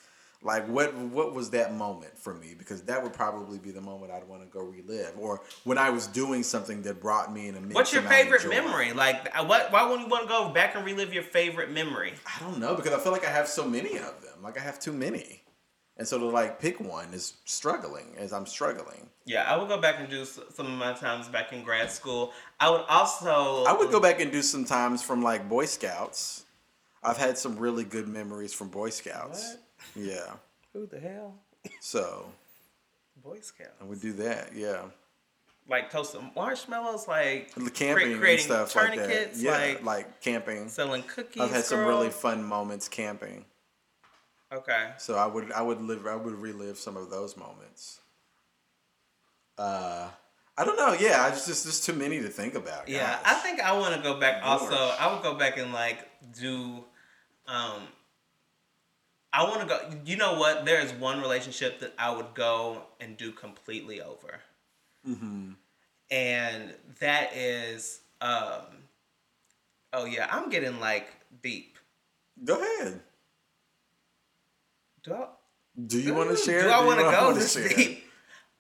Like, what what was that moment for me? Because that would probably be the moment I'd want to go relive. Or when I was doing something that brought me in a mix. What's your favorite memory? Like, what? Why wouldn't you want to go back and relive your favorite memory? I don't know, because I feel like I have so many of them. Like, I have too many. And so to, like, pick one is struggling, as I'm struggling. Yeah, I would go back and do some of my times back in grad school. I would also... I would go back and do some times from, like, Boy Scouts. I've had some really good memories from Boy Scouts. What? Yeah. Who the hell? So. Boy Scouts. I would do that, yeah. Like toasting marshmallows, like camping cre- and stuff like that. Yeah, like, like camping. Selling cookies. I've had girl. some really fun moments camping. Okay. So I would I would live I would relive some of those moments. Uh, I don't know. Yeah, I just there's just too many to think about. Gosh. Yeah, I think I want to go back. Gosh. Also, I would go back and like do. Um, I want to go. You know what? There is one relationship that I would go and do completely over, mm-hmm. and that is. Um, oh yeah, I'm getting like beep. Go ahead. Do I? Do you want to share? Do, do I want to go this deep?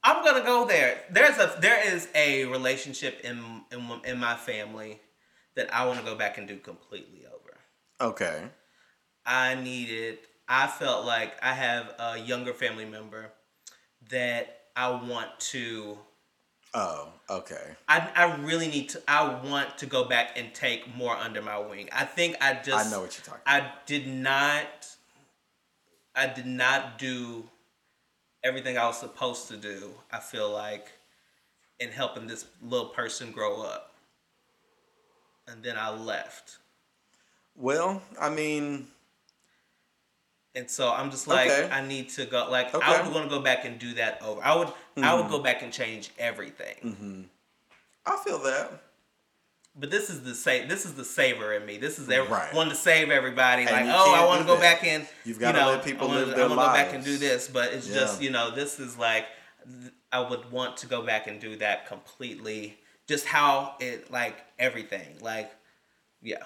I'm gonna go there. There's a there is a relationship in in in my family that I want to go back and do completely over. Okay. I needed. I felt like I have a younger family member that I want to. Oh, okay. I I really need to. I want to go back and take more under my wing. I think I just. I know what you're talking. I about. did not. I did not do everything I was supposed to do, I feel like, in helping this little person grow up. And then I left. Well, I mean... And so I'm just like, okay. I need to go... Like, okay. I would want to go back and do that over. I would mm-hmm. I would go back and change everything. Mm-hmm. I feel that. But this is the save. This is the saver in me. This is every right. one to save everybody. And like, oh, I want to go that. back in. You've got you know, to let people wanna, live their lives. I want to go back and do this, but it's yeah. just you know, this is like, I would want to go back and do that completely. Just how it like everything like, yeah.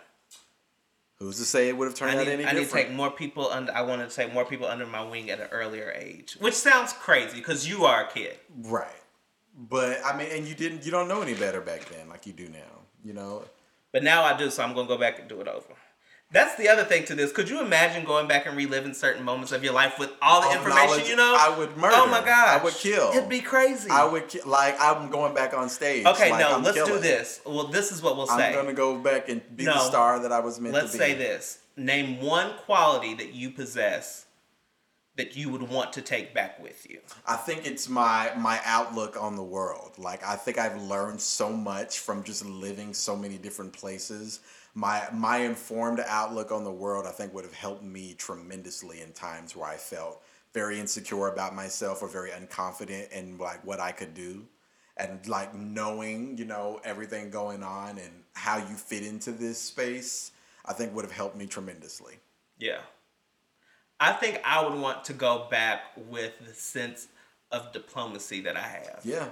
Who's to say it would have turned need, out any I different? I need to take more people under. I want to take more people under my wing at an earlier age, which sounds crazy because you are a kid, right? But I mean, and you didn't. You don't know any better back then, like you do now. You know, but now I do, so I'm gonna go back and do it over. That's the other thing to this. Could you imagine going back and reliving certain moments of your life with all the all information you know? I would murder. Oh my gosh, I would kill. It'd be crazy. I would ki- like I'm going back on stage. Okay, like, no, I'm let's killing. do this. Well, this is what we'll say. I'm gonna go back and be no, the star that I was meant to be. Let's say this. Name one quality that you possess that you would want to take back with you? I think it's my my outlook on the world. Like, I think I've learned so much from just living so many different places. My my informed outlook on the world, I think, would have helped me tremendously in times where I felt very insecure about myself or very unconfident in, like, what I could do. And, like, knowing, you know, everything going on and how you fit into this space, I think would have helped me tremendously. Yeah. I think I would want to go back with the sense of diplomacy that I have. Yeah.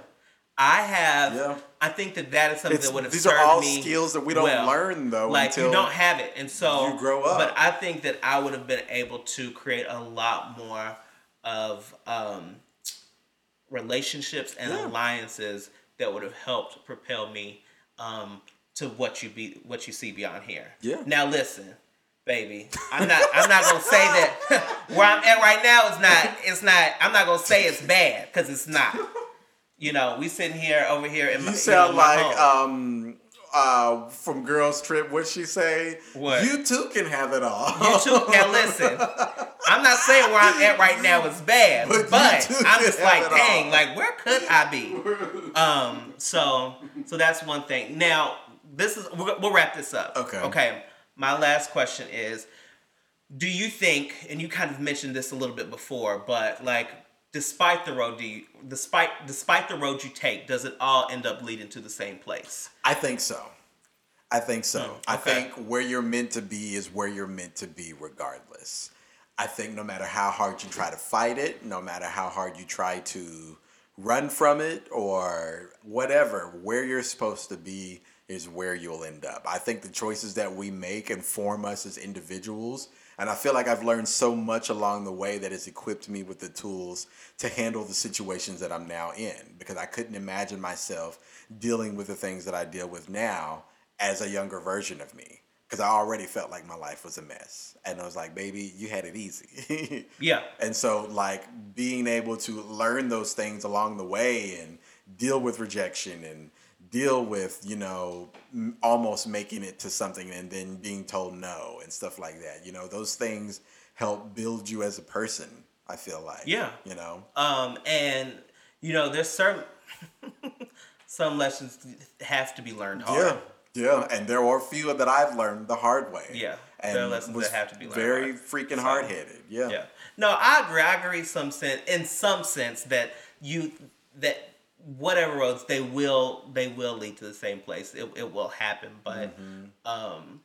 I have... Yeah. I think that that is something it's, that would have served me These are all skills that we don't well. learn, though, like, until... Like, you don't have it, and so... You grow up. But I think that I would have been able to create a lot more of um, relationships and yeah. alliances that would have helped propel me um, to what you be what you see beyond here. Yeah. Now, listen... Baby, I'm not. I'm not gonna say that where I'm at right now is not. It's not. I'm not gonna say it's bad because it's not. You know, we sitting here over here in my. You sound you know, my like home. um uh from Girls Trip. What'd she say? What? You too can have it all. You too can listen. I'm not saying where I'm at right now is bad, but, but I'm just like, dang, all. like where could I be? Um. So so that's one thing. Now this is we'll, we'll wrap this up. Okay. Okay. My last question is, do you think, and you kind of mentioned this a little bit before, but like, despite the road you, despite despite the road you take, does it all end up leading to the same place? I think so. I think so. Mm, okay. I think where you're meant to be is where you're meant to be regardless. I think no matter how hard you try to fight it, no matter how hard you try to run from it or whatever, where you're supposed to be is where you'll end up. I think the choices that we make inform us as individuals. And I feel like I've learned so much along the way that has equipped me with the tools to handle the situations that I'm now in. Because I couldn't imagine myself dealing with the things that I deal with now as a younger version of me. Because I already felt like my life was a mess. And I was like, baby, you had it easy. Yeah. And so, like, being able to learn those things along the way and deal with rejection and deal with, you know, almost making it to something and then being told no and stuff like that. You know, those things help build you as a person, I feel like. Yeah. You know? Um, and, you know, there's certain... some lessons have to be learned hard. Yeah, yeah. And there are a few that I've learned the hard way. Yeah, and there are lessons that have to be learned very hard. freaking so, hard-headed. Yeah. Yeah. No, I agree. I agree some sense, in some sense that you... that whatever roads, they will they will lead to the same place. It it will happen, but mm-hmm. um,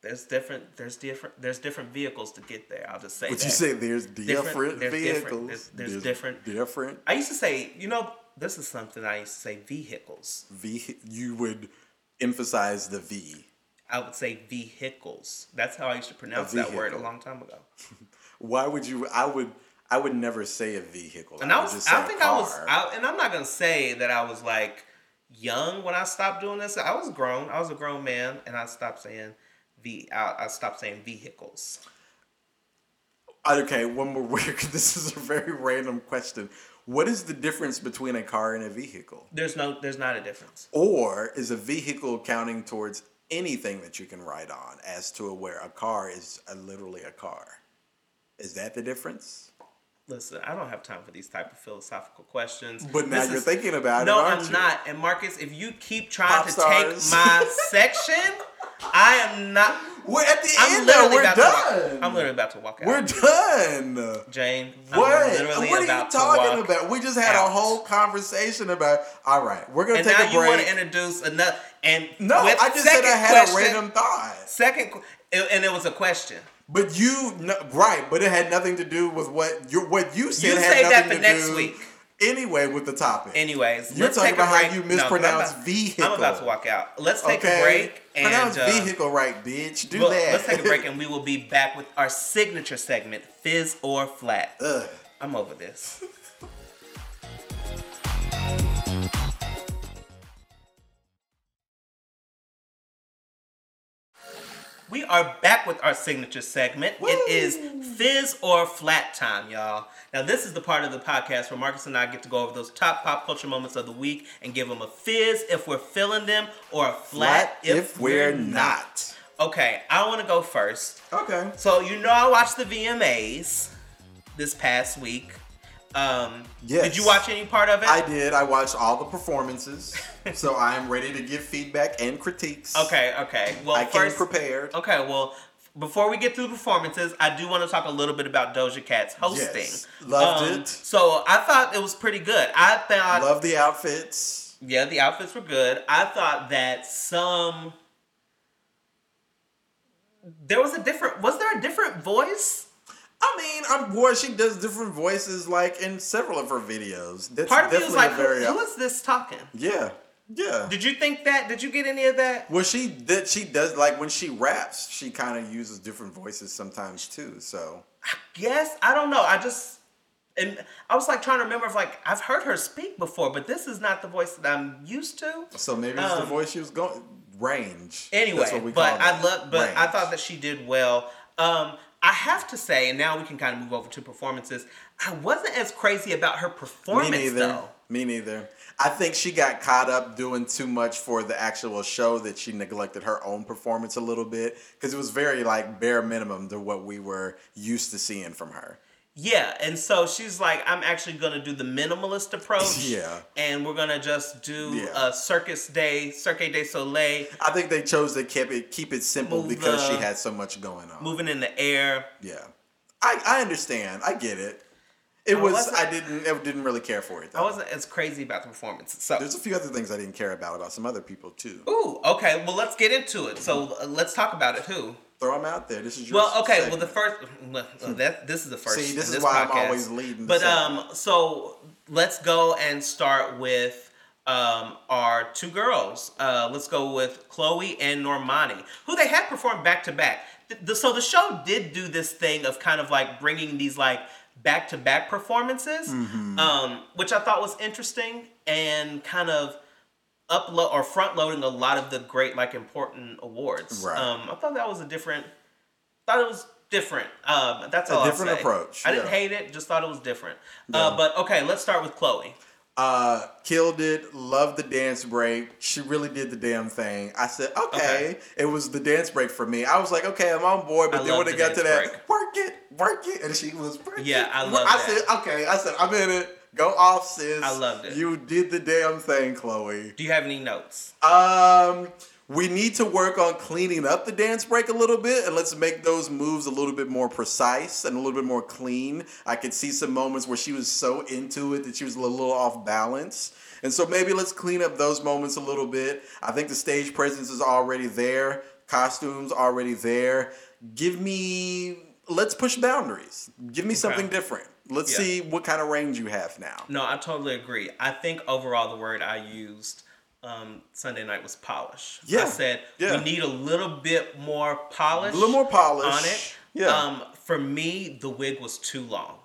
there's different there's different there's different vehicles to get there. I'll just say. Would that. You say there's different, different there's vehicles? Different, there's there's, there's different, different. I used to say, you know, this is something I used to say, vehicles. V. You would emphasize the V. I would say vehicles. That's how I used to pronounce that word a long time ago. Why would you? I would. I would never say a vehicle. And I, was, I, would just say I think a car. I was, I, and I'm not gonna say that I was like young when I stopped doing this. I was grown. I was a grown man, and I stopped saying the. I, I stopped saying vehicles. Okay, one more weird. This is a very random question. What is the difference between a car and a vehicle? There's no. There's not a difference. Or is a vehicle counting towards anything that you can ride on, as to where a car is a, literally a car? Is that the difference? Listen, I don't have time for these type of philosophical questions. But now this you're is, thinking about no, it, aren't No, I'm you? not. And Marcus, if you keep trying Pop to stars. take my section, I am not. We're at the I'm end now. We're done. To, I'm literally about to walk out. We're done. Jane, what? I'm literally what are about you talking to walk about? We just had out. a whole conversation about, all right, we're going to take a break. And now you want to introduce another. And no, I just said I had question, a random thought. Second, and it was a question. But you no, right, but it had nothing to do with what you what you said. You had say nothing that for to next do week. Anyway, with the topic. Anyways, you're talking about how you mispronounce no, vehicle. I'm about to walk out. Let's take okay. a break. And, pronounce uh, vehicle right, bitch. Do well, that. Let's take a break, and we will be back with our signature segment, Fizz or Flat. Ugh. I'm over this. We are back with our signature segment. Woo! It is Fizz or Flat time, y'all. Now, this is the part of the podcast where Marcus and I get to go over those top pop culture moments of the week and give them a fizz if we're feeling them or a flat, flat if, if we're, we're not. not. Okay, I want to go first. Okay. So, you know I watched the V M As this past week. Um, yes. Did you watch any part of it? I did. I watched all the performances. So I am ready to give feedback and critiques. Okay, okay. Well, I first, came prepared. Okay, well, before we get through performances, I do want to talk a little bit about Doja Cat's hosting. Yes, loved um, it. So I thought it was pretty good. I thought... Love the outfits. Yeah, the outfits were good. I thought that some... There was a different... Was there a different voice? I mean, I'm bored. She does different voices, like, in several of her videos. That's Part of me was like, very, who is this talking? Yeah, yeah. Did you think that? Did you get any of that? Well, she did. She does, like, when she raps, she kind of uses different voices sometimes, too, so. I guess. I don't know. I just, and I was, like, trying to remember if, like, I've heard her speak before, but this is not the voice that I'm used to. So maybe it's um, the voice she was going, range. Anyway, that's what we but, call I, love, but range. I thought that she did well. Um... I have to say, and now we can kind of move over to performances, I wasn't as crazy about her performance, Me neither. though. Me neither. I think she got caught up doing too much for the actual show that she neglected her own performance a little bit, because it was very, like, bare minimum to what we were used to seeing from her. Yeah, and so she's like, I'm actually going to do the minimalist approach. Yeah. And we're going to just do yeah. a circus day, Cirque du Soleil. I think they chose to keep it keep it simple Move because the, she had so much going on. Moving in the air. Yeah. I, I understand. I get it. It I was, I didn't I didn't really care for it. Though. I wasn't as crazy about the performance. So there's a few other things I didn't care about, about some other people too. Ooh, okay. Well, let's get into it. So uh, let's talk about it. Who? Throw them out there. This is your well, okay. Segment. Well, the first. Well, that this is the first. See, this is this why podcast. I'm always leading. But um, so let's go and start with um our two girls. Uh, let's go with Chloe and Normani, who they had performed back to back. So the show did do this thing of kind of like bringing these like back to back performances, mm-hmm. um, which I thought was interesting and kind of. Upload or front loading a lot of the great, like, important awards. Right. Um, I thought that was a different. Thought it was different. Um, that's all. A different I'll say. approach. I yeah. didn't hate it. Just thought it was different. Yeah. Uh, but okay, let's start with Chloe. Uh, killed it. Loved the dance break. She really did the damn thing. I said, okay. okay. It was the dance break for me. I was like, okay, I'm on board. But I then when it got to that, break. work it, work it, and she was working. Yeah, I love I that. I said, okay. I said, I'm in it. Go off, sis. I loved it. You did the damn thing, Chloe. Do you have any notes? Um, we need to work on cleaning up the dance break a little bit, and let's make those moves a little bit more precise and a little bit more clean. I could see some moments where she was so into it that she was a little off balance. And so maybe let's clean up those moments a little bit. I think the stage presence is already there. Costumes already there. Give me, let's push boundaries. Give me okay. something different. Let's yeah. see what kind of range you have now. No, I totally agree. I think overall the word I used um, Sunday night was polish. Yeah. I said yeah. we need a little bit more polish. A little more polish. On it. Yeah. Um, for me, the wig was too long.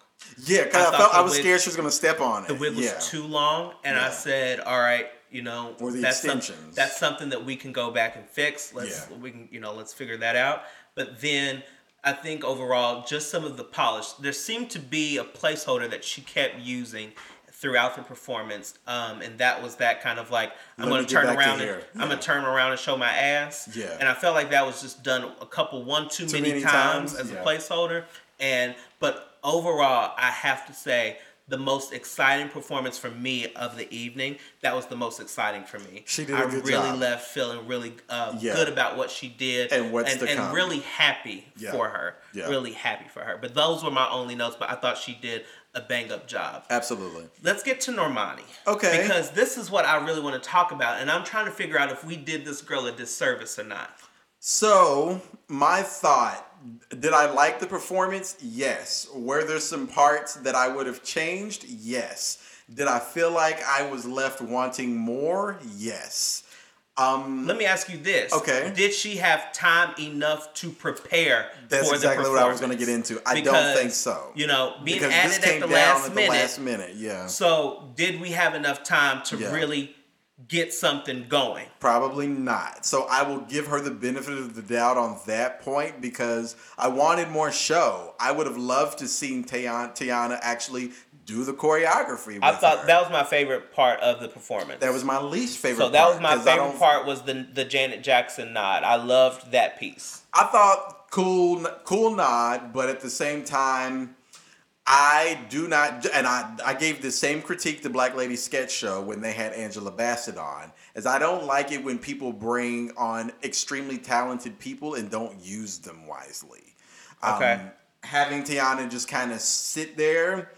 Yeah, because I, I felt I was wig, scared she was going to step on it. The wig was yeah. too long, and yeah. I said, all right, you know, or the that's, extensions. Something, that's something that we can go back and fix. Let's yeah. we can, you know, let's figure that out. But then I think overall, just some of the polish. There seemed to be a placeholder that she kept using throughout the performance, um, and that was that kind of like, I'm going to turn around and yeah. I'm going to turn around and show my ass. Yeah. And I felt like that was just done a couple, one too, too many, many times, times as yeah. a placeholder. And but overall, I have to say, the most exciting performance for me of the evening. That was the most exciting for me. She did a good job. I really left feeling really uh, yeah. good about what she did. And what's and, the and really happy yeah. for her. Yeah. Really happy for her. But those were my only notes, but I thought she did a bang-up job. Absolutely. Let's get to Normani. Okay. Because this is what I really want to talk about, and I'm trying to figure out if we did this girl a disservice or not. So, my thought. Did I like the performance? Yes. Were there some parts that I would have changed? Yes. Did I feel like I was left wanting more? Yes. Um, Let me ask you this. Okay. Did she have time enough to prepare That's for exactly the performance? That's exactly what I was going to get into. I because, don't think so. You know, being because added at, the last, at minute, the last minute. Yeah. So did we have enough time to yeah. really get something going? Probably not. So I will give her the benefit of the doubt on that point because I wanted more show. I would have loved to seen Tiana, Tiana actually do the choreography with I thought her. That was my favorite part of the performance. That was my least favorite part. So that part, was my favorite part was the the Janet Jackson nod. I loved that piece. I thought cool, cool nod, but at the same time, I do not, and I, I gave the same critique to Black Lady Sketch Show when they had Angela Bassett on, is I don't like it when people bring on extremely talented people and don't use them wisely. Okay. Um, having Tiana just kind of sit there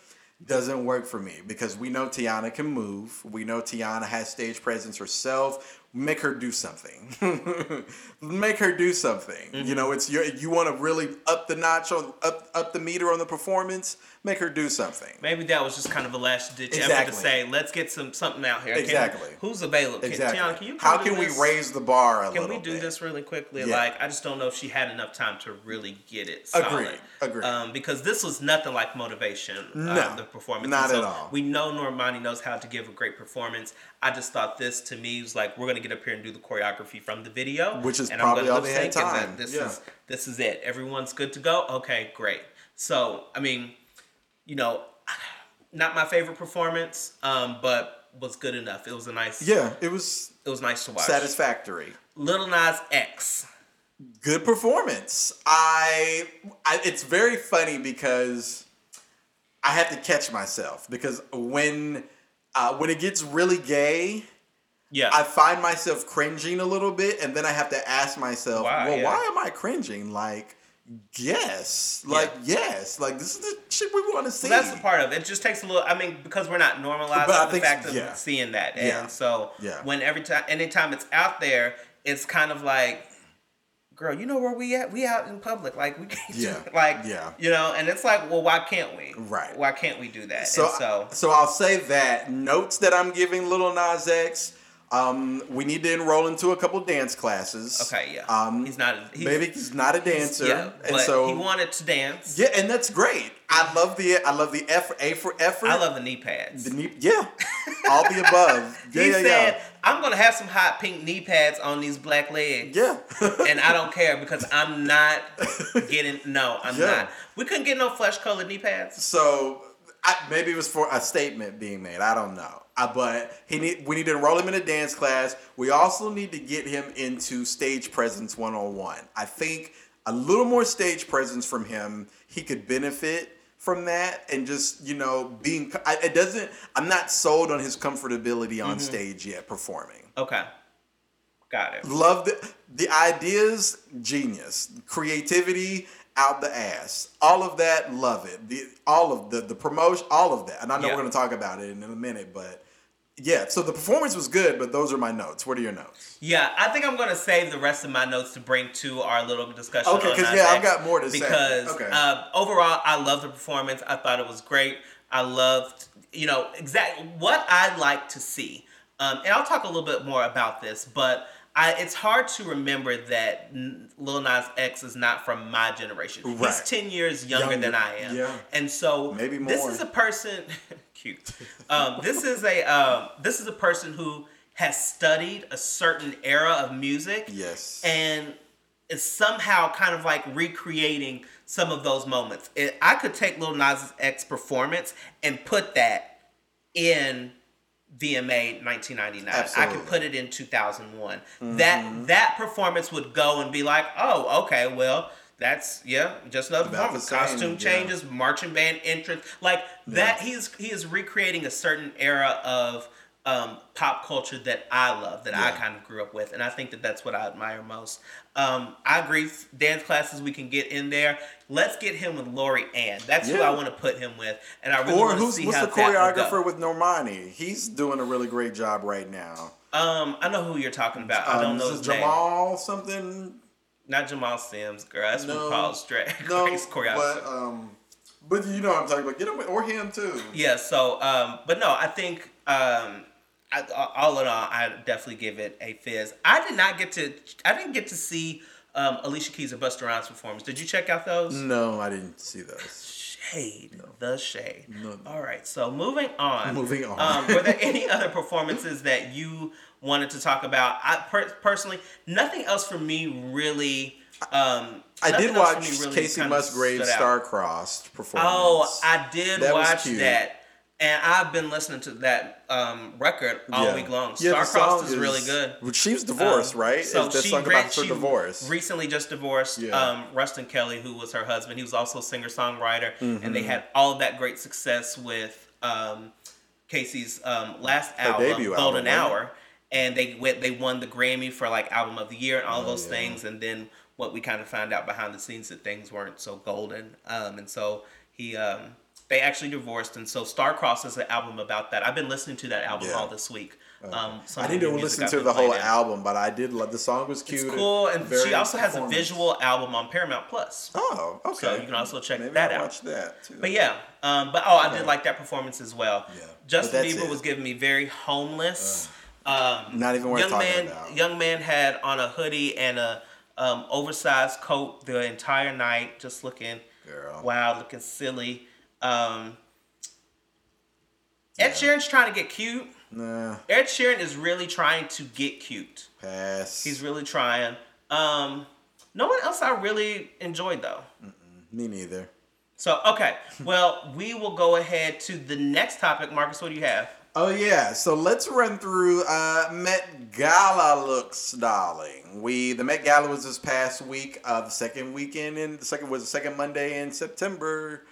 doesn't work for me because we know Tiana can move. We know Tiana has stage presence herself. Make her do something. Make her do something. Mm-hmm. You know, it's your, you want to really up the notch on up up the meter on the performance. Make her do something. Maybe that was just kind of a last ditch exactly. effort to say, let's get some something out here. Exactly. Can, who's available? Exactly. Can, Tiana, can you How can this? we raise the bar a can little bit? Can we do bit? this really quickly? Yeah. Like, I just don't know if she had enough time to really get it solid. Agreed. Agreed. Um, because this was nothing like motivation. No, uh, the performance. Not so at all. We know Normani knows how to give a great performance. I just thought this to me was like, we're going to get up here and do the choreography from the video. Which is and probably I'm all they had time. This, yeah. is, this is it. Everyone's good to go. Okay, great. So, I mean, you know, not my favorite performance, um, but was good enough. It was a nice... Yeah, it was... It was nice to watch. Satisfactory. Lil Nas X. Good performance. I, I it's very funny because I have to catch myself. Because when... Uh, when it gets really gay, yeah. I find myself cringing a little bit, and then I have to ask myself, wow, well, yeah. why am I cringing? Like, yes. Like, yeah. yes. Like, this is the shit we want to see. Well, that's the part of it. It just takes a little, I mean, because we're not normalizing but the think, fact of yeah. seeing that. And yeah. so, yeah. when every time, anytime it's out there, it's kind of like, girl, you know where we at? We out in public. Like, we can't yeah. do it. Like, yeah. you know, and it's like, well, why can't we? Right. Why can't we do that? So, and so, so I'll say that. Notes that I'm giving Lil Nas X, um, we need to enroll into a couple dance classes. Okay, yeah. Um, he's not... He's, maybe he's not a dancer. Yeah, and but so, he wanted to dance. Yeah, and that's great. I love the I love the F, A for effort. I love the knee pads. The knee, yeah. All the above. Yeah, he yeah, said, yeah. I'm going to have some hot pink knee pads on these black legs. Yeah. And I don't care because I'm not getting... No, I'm yeah. not. We couldn't get no flesh-colored knee pads. So, I, maybe it was for a statement being made. I don't know. I, but he need, we need to enroll him in a dance class. We also need to get him into stage presence one oh one. I think a little more stage presence from him, he could benefit from that, and just, you know, being, I, it doesn't, I'm not sold on his comfortability on mm-hmm. stage yet performing. Okay. Got it. Love the the ideas, genius. Creativity out the ass. All of that, love it. The all of the the promotion, all of that. And I know yeah. we're going to talk about it in a minute, but yeah, so the performance was good, but those are my notes. What are your notes? Yeah, I think I'm going to save the rest of my notes to bring to our little discussion. Okay, because yeah, I've got more to because, say. Because okay. uh, overall, I love the performance. I thought it was great. I loved, you know, exactly what I like to see. Um, and I'll talk a little bit more about this, but I, it's hard to remember that Lil Nas X is not from my generation. Right. He's ten years younger, younger than I am. Yeah. And so maybe more. This is a person, cute. Um, this is a um, this is a person who has studied a certain era of music. Yes. And is somehow kind of like recreating some of those moments. It, I could take Lil Nas X performance and put that in V M A nineteen ninety-nine. Absolutely. I could put it in two thousand one. Mm-hmm. That that performance would go and be like, oh, okay, well, that's yeah, just another about performance. Costume changes, yeah. marching band entrance, like that. Yeah. He is he is recreating a certain era of um, pop culture that I love, that yeah. I kind of grew up with, and I think that that's what I admire most. Um, I agree. Dance classes, we can get in there. Let's get him with Lori Ann. That's yeah. who I want to put him with, and I really or want to who's, see who's how the choreographer with Normani. He's doing a really great job right now. Um, I know who you're talking about. Um, I don't know his name. Jamal something. Not Jamal Sims, girl. That's no, RuPaul's Drag no, Race choreographer. But, um, but you know what I'm talking about. Get him or him too. Yeah. So, um, but no, I think um. I, all in all, I definitely give it a fizz. I did not get to, I didn't get to see um, Alicia Keys or Busta Rhymes performance. Did you check out those? No, I didn't see those. Shade, no. the shade. No, no. All right, so moving on. Moving on. Um, were there any other performances that you wanted to talk about? I per- personally, nothing else for me really. Um, I did watch really Casey Musgrave's star-crossed performance. Oh, I did that watch that. And I've been listening to that um, record all yeah. week long. Yeah, Starcrossed is, is really good. She's divorced, um, right? So is that she song read, about her divorce? Recently just divorced yeah. um, Rustin Kelly, who was her husband. He was also a singer-songwriter. Mm-hmm. And they had all of that great success with um, Casey's um, last her album, Golden album, Hour. Right? And they went, they won the Grammy for like Album of the Year and all oh, those yeah. things. And then what we kind of found out behind the scenes that things weren't so golden. Um, and so he... Um, They actually divorced, and so Starcrossed is an album about that. I've been listening to that album yeah. all this week. Okay. Um, I didn't even listen to the whole album, but I did love the song. Was cute. It's cool, and, and she also has a visual album on Paramount Plus. Oh, okay. So you can also check Maybe that I'll out. Watch that too. But yeah, um, but oh, I okay. did like that performance as well. Yeah. Justin Bieber it. was giving me very homeless. Uh, um, not even worth talking man, about. Young man had on a hoodie and a um, oversized coat the entire night, just looking Girl. wild, looking silly. Um, Ed yeah. Sheeran's trying to get cute. Nah. Ed Sheeran is really trying to get cute. Pass. He's really trying. Um, no one else I really enjoyed though. Mm-mm. Me neither. So okay, well we will go ahead to the next topic. Marcus, what do you have? Oh yeah, so let's run through uh, Met Gala looks, darling. We the Met Gala was this past week of uh, the second weekend, and the second was the second Monday in September.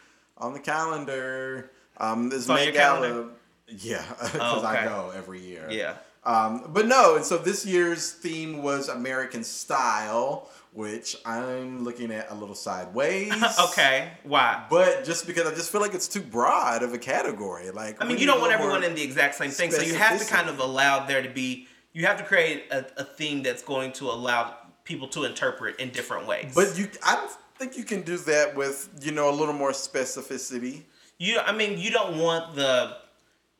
On the calendar, um, this Met Gala, yeah, because oh, okay. I go every year. Yeah, um, but no, and so this year's theme was American style, which I'm looking at a little sideways. Okay, why? But just because I just feel like it's too broad of a category. Like, I mean, you don't want everyone in the exact same thing, so you have to kind of allow there to be. You have to create a, a theme that's going to allow people to interpret in different ways. But you, I'm. I think you can do that with, you know, a little more specificity. You, I mean, you don't want the,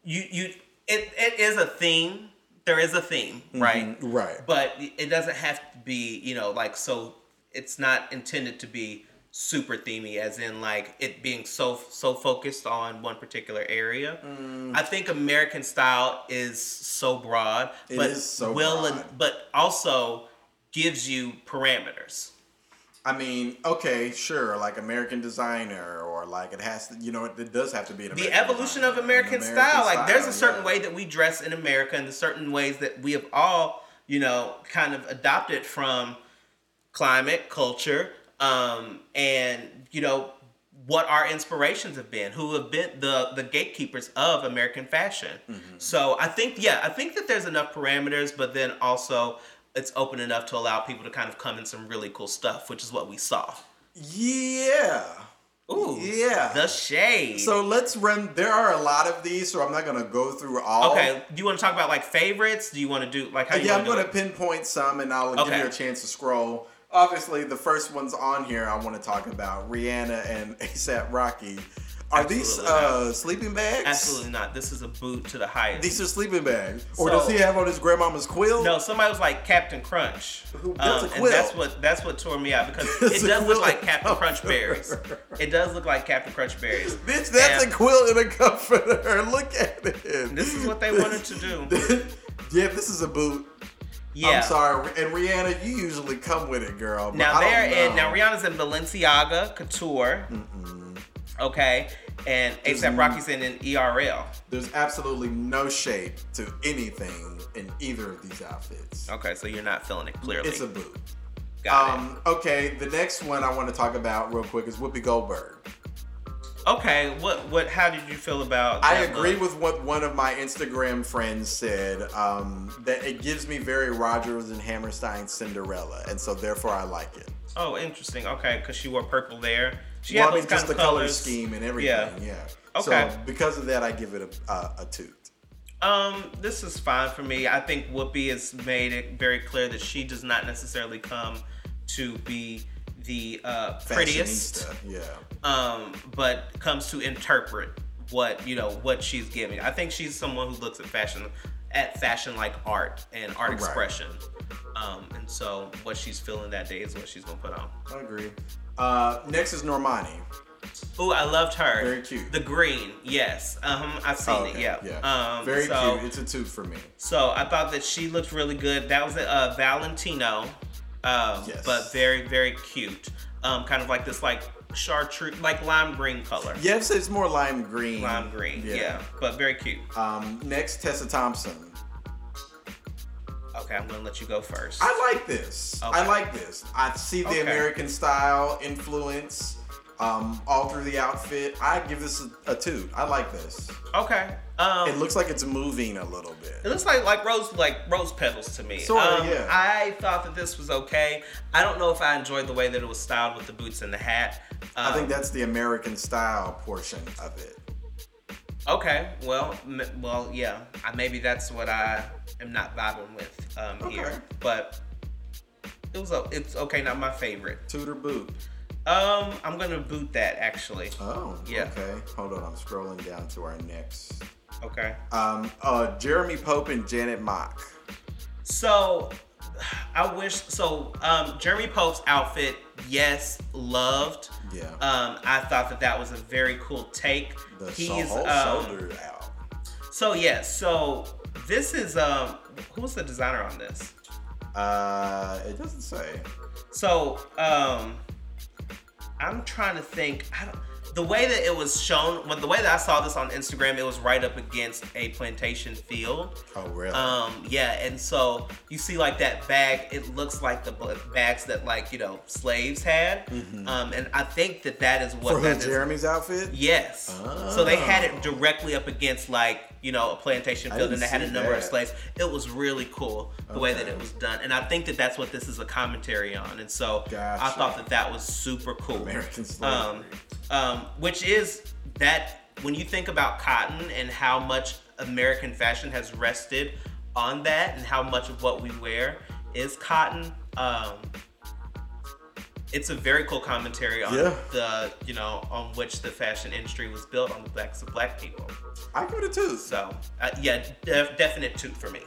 you, you, it, it is a theme. There is a theme, mm-hmm. right? Right. But it doesn't have to be, you know, like, so it's not intended to be super themey as in like it being so, so focused on one particular area. Mm. I think American style is so broad, it but is so will, broad. And, but also gives you parameters. I mean, okay, sure, like American designer or like it has to, you know, it, it does have to be an American The evolution designer. of American, American style. Like there's a certain yeah. way that we dress in America and the certain ways that we have all, you know, kind of adopted from climate, culture, um, and, you know, what our inspirations have been, who have been the, the gatekeepers of American fashion. Mm-hmm. So I think, yeah, I think that there's enough parameters, but then also it's open enough to allow people to kind of come in some really cool stuff, which is what we saw. Yeah. Ooh. Yeah. The shade. So let's run. There are a lot of these, so I'm not going to go through all. Okay. Do you want to talk about like favorites? Do you want to do like how you Yeah, I'm going to pinpoint some and I'll okay. give you a chance to scroll. Obviously, the first ones on here I want to talk about. Rihanna and A$AP Rocky. Are Absolutely these uh, sleeping bags? Absolutely not. This is a boot to the highest. These are sleeping bags. So, or does he have on his grandmama's quilt? No, somebody was like Captain Crunch. Who built um, a quilt? And that's what that's what tore me out because it does look like Captain Crunch berries. It does look like Captain Crunch berries. Bitch, that's and, a quilt and a comforter. Look at it. This is what they wanted to do. Yeah, this is a boot. Yeah. I'm sorry. And Rihanna, you usually come with it, girl. Now I they're don't in. Now Rihanna's in Balenciaga Couture. Mm-mm. Okay, and A$AP Rocky's in an E R L. There's absolutely no shape to anything in either of these outfits. Okay, so you're not feeling it clearly. It's a boot. Got um, it. Okay, the next one I want to talk about real quick is Whoopi Goldberg. Okay, what what? How did you feel about that? I agree book? with what one of my Instagram friends said, um, that it gives me very Rodgers and Hammerstein's Cinderella, and so therefore I like it. Oh, interesting. Okay, because she wore purple there. She well, had those I mean, just the colors. color scheme and everything. Yeah. yeah. Okay. So because of that, I give it a uh, a toot. Um, this is fine for me. I think Whoopi has made it very clear that she does not necessarily come to be the uh, prettiest. Yeah. Um, but comes to interpret what you know what she's giving. I think she's someone who looks at fashion at fashion like art and art right. expression. Um, and so what she's feeling that day is what she's gonna put on. I agree. Uh, next is Normani. Ooh, I loved her. Very cute. The green, yes. Um, I've seen oh, okay. it, yeah. yeah. Um, Very so, cute. It's a two for me. So I thought that she looked really good. That was a uh, Valentino, um, yes. but very, very cute. Um, kind of like this, like chartreuse, like lime green color. Yes, it's more lime green. Lime green, yeah. yeah but very cute. Um, next, Tessa Thompson. Okay, I'm gonna let you go first. I like this. Okay. I like this. I see the okay. American style influence um, all through the outfit. I give this a, a two. I like this. Okay. Um, it looks like it's moving a little bit. It looks like like rose like rose petals to me. Sort of, um, yeah. I thought that this was okay. I don't know if I enjoyed the way that it was styled with the boots and the hat. Um, I think that's the American style portion of it. Okay. Well, m- well, yeah. Maybe that's what I. I'm not vibing with um, okay. here, but it was it's okay. Not my favorite. Tudor boot. Um, I'm gonna boot that actually. Oh, yeah. Okay. Hold on, I'm scrolling down to our next. Okay. Um, uh, Jeremy Pope and Janet Mock. So, I wish. So, um, Jeremy Pope's outfit, yes, loved. Yeah. Um, I thought that that was a very cool take. The He's, whole um, shoulder out. So yeah. So. This is, um, who's the designer on this? Uh, it doesn't say. So, um, I'm trying to think. I don't, the way that it was shown, well, the way that I saw this on Instagram, it was right up against a plantation field. Oh, really? Um, yeah, and so you see, like, that bag, it looks like the bags that, like, you know, slaves had. Mm-hmm. Um, and I think that that is what For that is. For Jeremy's outfit? Yes. Oh. So they had it directly up against, like, you know, a plantation field, and they had a number that. of slaves. It was really cool the okay. way that it was done, and I think that that's what this is a commentary on. And so gotcha. I thought that that was super cool. American slavery, um, um, which is that when you think about cotton and how much American fashion has rested on that, and how much of what we wear is cotton. Um, It's a very cool commentary on yeah. the, you know, on which the fashion industry was built on the backs of black people. I give it a two. So, uh, yeah, def- definite two for me.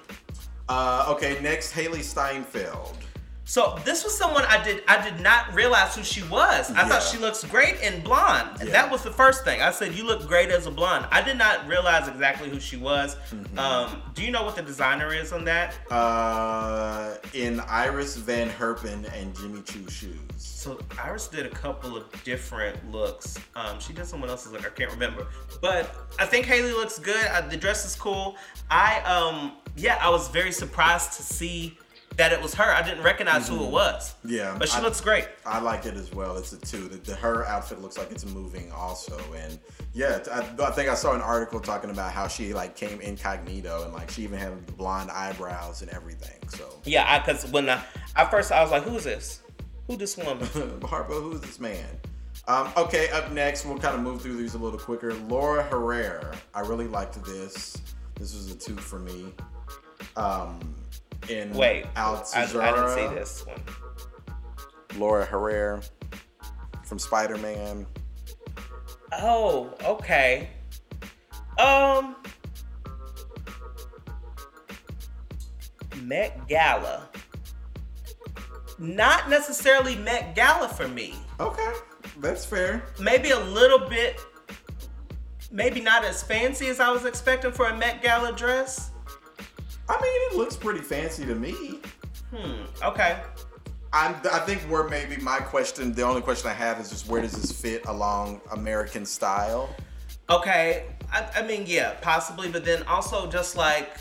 Uh, okay, next, Haley Steinfeld. So this was someone I did I did not realize who she was. I yeah. thought she looks great in blonde. Yeah. That was the first thing. I said, you look great as a blonde. I did not realize exactly who she was. Mm-hmm. Um, do you know what the designer is on that? Uh, in Iris Van Herpen and Jimmy Choo shoes. So Iris did a couple of different looks. Um, she did someone else's look. I can't remember. But I think Haley looks good. I, the dress is cool. I um yeah, I was very surprised to see that it was her. I didn't recognize mm-hmm. who it was. Yeah. But she I, looks great. I like it as well. It's a two. The, the, her outfit looks like it's moving also. And yeah, I, I think I saw an article talking about how she like came incognito and like she even had blonde eyebrows and everything. So yeah, because when I, at first I was like, who's this? Who this woman? Harpo, who's this man? Um, okay, up next, we'll kind of move through these a little quicker. Laura Herrera. I really liked this. This was a two for me. Um, in Wait, Al I, I didn't see this one. Laura Herrera from Spider-Man. Oh, okay. Um, Met Gala. Not necessarily Met Gala for me. Okay. That's fair. Maybe a little bit, maybe not as fancy as I was expecting for a Met Gala dress. I mean, it looks pretty fancy to me. Hmm, okay. I, I think where maybe my question, the only question I have is just where does this fit along American style? Okay, I, I mean, yeah, possibly, but then also just like,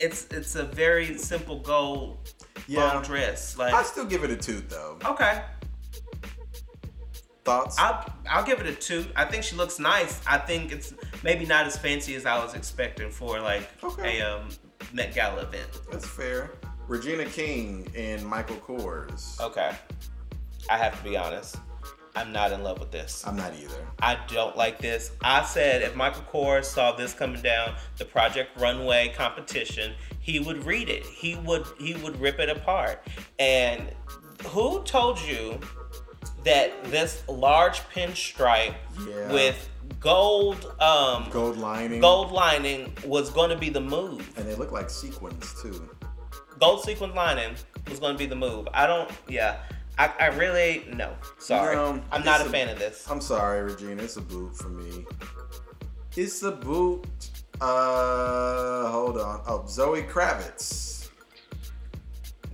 it's it's a very simple gold yeah. long dress. Like, I still give it a two though. Okay. Thoughts? I'll, I'll give it a two. I think she looks nice. I think it's maybe not as fancy as I was expecting for like okay. a um, Met Gala event. That's fair. Regina King and Michael Kors. Okay. I have to be honest. I'm not in love with this. I'm not either. I don't like this. I said if Michael Kors saw this coming down the Project Runway competition, he would read it. He would he would rip it apart. And who told you that this large pinstripe yeah. with gold um, gold lining gold lining was going to be the move? And they look like sequins too. Gold sequin lining was going to be the move. I don't, yeah. I, I really, no. Sorry. No, I'm not a, a fan of this. I'm sorry, Regina. It's a boot for me. It's a boot. Uh, hold on. Oh, Zoe Kravitz.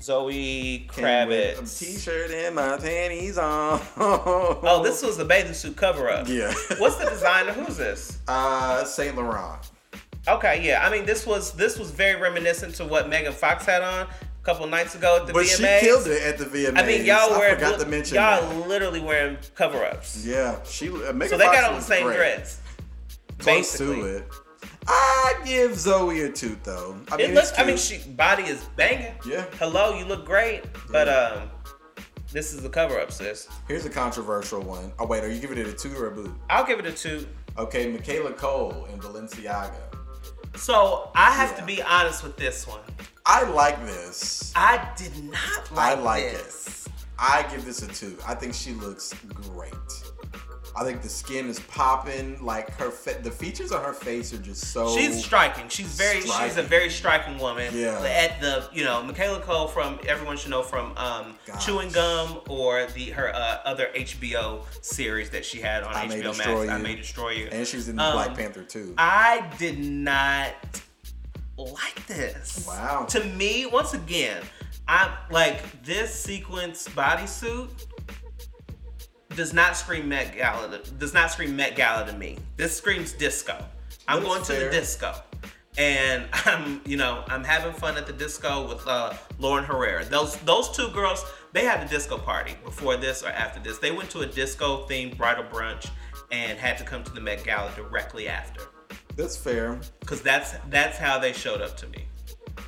Zoe Kravitz. A t-shirt and my panties on. Oh, this was the bathing suit cover-up. Yeah. What's the designer? Who's this? Uh, Saint Laurent. Okay, yeah. I mean, this was this was very reminiscent to what Megan Fox had on a couple nights ago at the but V M As. But she killed it at the V M As. I mean, y'all were forgot to mention y'all that. Literally wearing cover-ups. Yeah, she. Uh, Megan so they Fox got on the same great. Dress. Close basically. To it. I give Zoe a two though. I mean, it looks, I mean, she body is banging. Yeah. Hello, you look great, but yeah. um, this is the cover up, sis. Here's a controversial one. Oh wait, are you giving it a two or a boot? I'll give it a two. Okay, Michaela Cole in Balenciaga. So I have yeah. to be honest with this one. I like this. I did not like this. I like this. it. I give this a two. I think she looks great. I think the skin is popping. Like her, fe- the features on her face are just so. She's striking. She's very. Striking. She's a very striking woman. Yeah. At the, you know, Michaela Cole from everyone should know from um, Chewing Gum or the her uh, other H B O series that she had on I H B O Max. You. I May Destroy You. And she's in um, Black Panther too. I did not like this. Wow. To me, once again, I like this sequence bodysuit. Does not scream Met Gala. Does not scream Met Gala to me. This screams disco. I'm going to the disco, and I'm, you know, I'm having fun at the disco with uh, Lauren Herrera. Those those two girls, they had a disco party before this or after this. They went to a disco themed bridal brunch and had to come to the Met Gala directly after. That's fair. Cause that's that's how they showed up to me.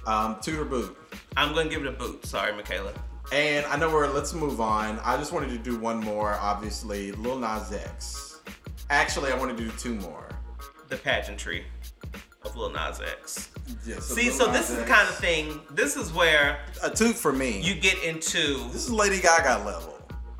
Um, to her boot. I'm gonna give it a boot. Sorry, Michaela. And I know we're, let's move on. I just wanted to do one more, obviously. Lil Nas X. Actually, I wanted to do two more. The pageantry of Lil Nas X. Yeah, so see, Lil so Nas this X. Is the kind of thing, this is where... A toot for me. You get into... This is Lady Gaga level.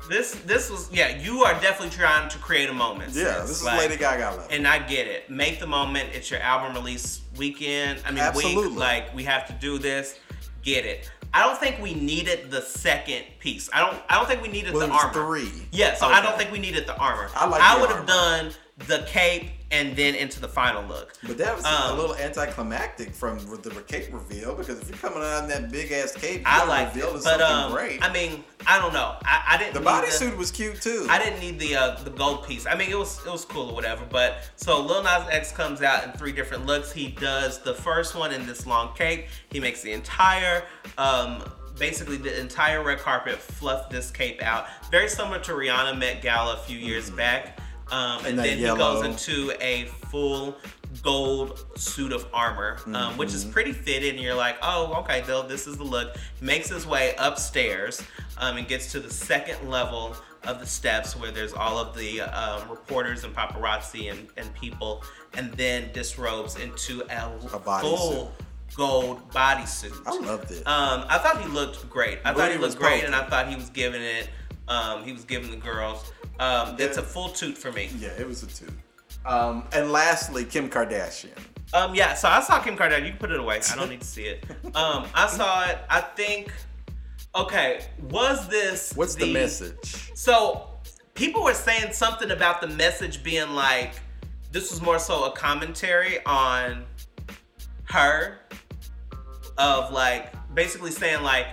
This this was, yeah, you are definitely trying to create a moment. Yeah, this is like, Lady Gaga level. And I get it. Make the moment. It's your album release weekend. I mean, Absolutely. week. Like, we have to do this. Get it. I don't think we needed the second piece. I don't. I don't think we needed well, the armor. Three. Yeah. So okay. I don't think we needed the armor. I like. I would have done the cape and then into the final look. But that was um, a little anticlimactic from the cape reveal because if you're coming out in that big ass cape, I like it. But um, great. I mean, I don't know. I, I didn't. The bodysuit was cute too. I didn't need the uh, the gold piece. I mean, it was it was cool or whatever. But so Lil Nas X comes out in three different looks. He does the first one in this long cape. He makes the entire um, basically the entire red carpet fluffed this cape out. Very similar to Rihanna Met Gala a few years mm-hmm. back. Um, and, and then yellow. He goes into a full gold suit of armor, um, mm-hmm. which is pretty fitted. And you're like, oh, okay, Bill, this is the look. Makes his way upstairs um, and gets to the second level of the steps where there's all of the um, reporters and paparazzi and, and people, and then disrobes into a, a full suit. Gold bodysuit. I loved it. Um, I thought he looked great. I thought he looked great, posted. And I thought he was giving it. Um, he was giving the girls. Um, yeah. It's a full toot for me. Yeah, it was a toot. Um, and lastly, Kim Kardashian. Um, yeah, so I saw Kim Kardashian. You can put it away. I don't need to see it. Um, I saw it. I think. Okay, was this? What's the, the message? So people were saying something about the message being like, this was more so a commentary on her, of like basically saying like,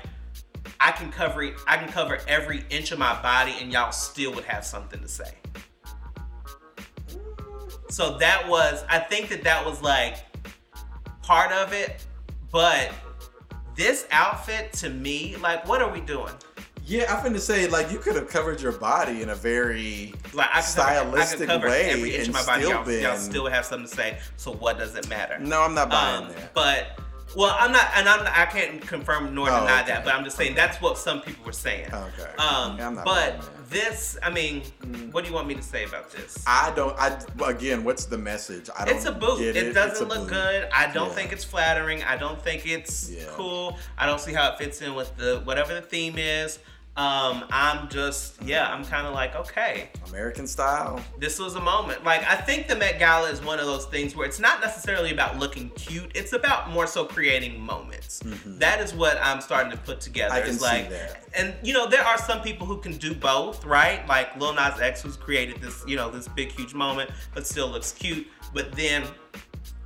I can cover I can cover every inch of my body and y'all still would have something to say. So that was, I think that that was like part of it, but this outfit to me, like, what are we doing? Yeah, I'm finna say, like, you could have covered your body in a very like, I stylistic cover, I cover way every inch and of my body. Still y'all, been... y'all still have something to say, so what does it matter? No, I'm not buying um, that. But, well, I'm not, and I'm, I can't confirm nor oh, deny okay. that, but I'm just saying okay. that's what some people were saying. Okay. Um, yeah, I'm not but this, I mean, mm. what do you want me to say about this? I don't, I again, what's the message? I don't It's a boot. It. it doesn't look boot. good. I don't yeah. think it's flattering. I don't think it's yeah. cool. I don't see how it fits in with the whatever the theme is. Um, I'm just, yeah, I'm kind of like, okay. American style. This was a moment. Like, I think the Met Gala is one of those things where it's not necessarily about looking cute. It's about more so creating moments. Mm-hmm. That is what I'm starting to put together. I can it's like, see that. And, you know, there are some people who can do both, right? Like Lil Nas X, who's created this, you know, this big, huge moment, but still looks cute. But then,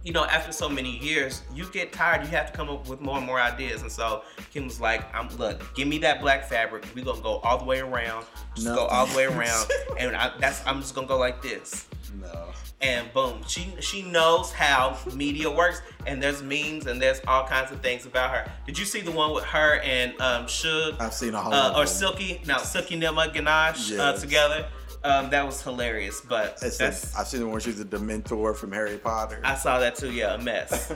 you know, after so many years, you get tired. You have to come up with more and more ideas. And so Kim was like, I'm, look, give me that black fabric. We're going to go all the way around. Just no. go all the way around. And I, that's, I'm just going to go like this. No. And boom. She she knows how media works. And there's memes and there's all kinds of things about her. Did you see the one with her and um, Suge? I've seen a whole uh, Or Silky. No, Silky Nima Ganache yes. uh, together. Um, that was hilarious, but it's that's... A, I've seen the one where she's a Dementor from Harry Potter. I saw that too, yeah, a mess.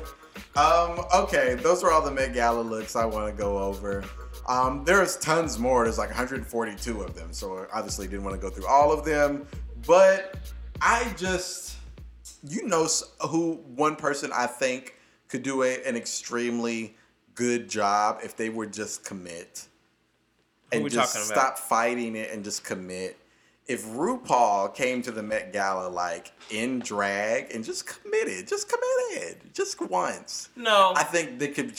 um, okay, those were all the Met Gala looks I want to go over. Um, there's tons more. There's like one hundred forty-two of them, so I obviously didn't want to go through all of them, but I just, you know who one person I think could do a, an extremely good job if they would just commit. Who and just stop fighting it and just commit. If RuPaul came to the Met Gala like in drag and just committed, just committed, just once, no, I think they could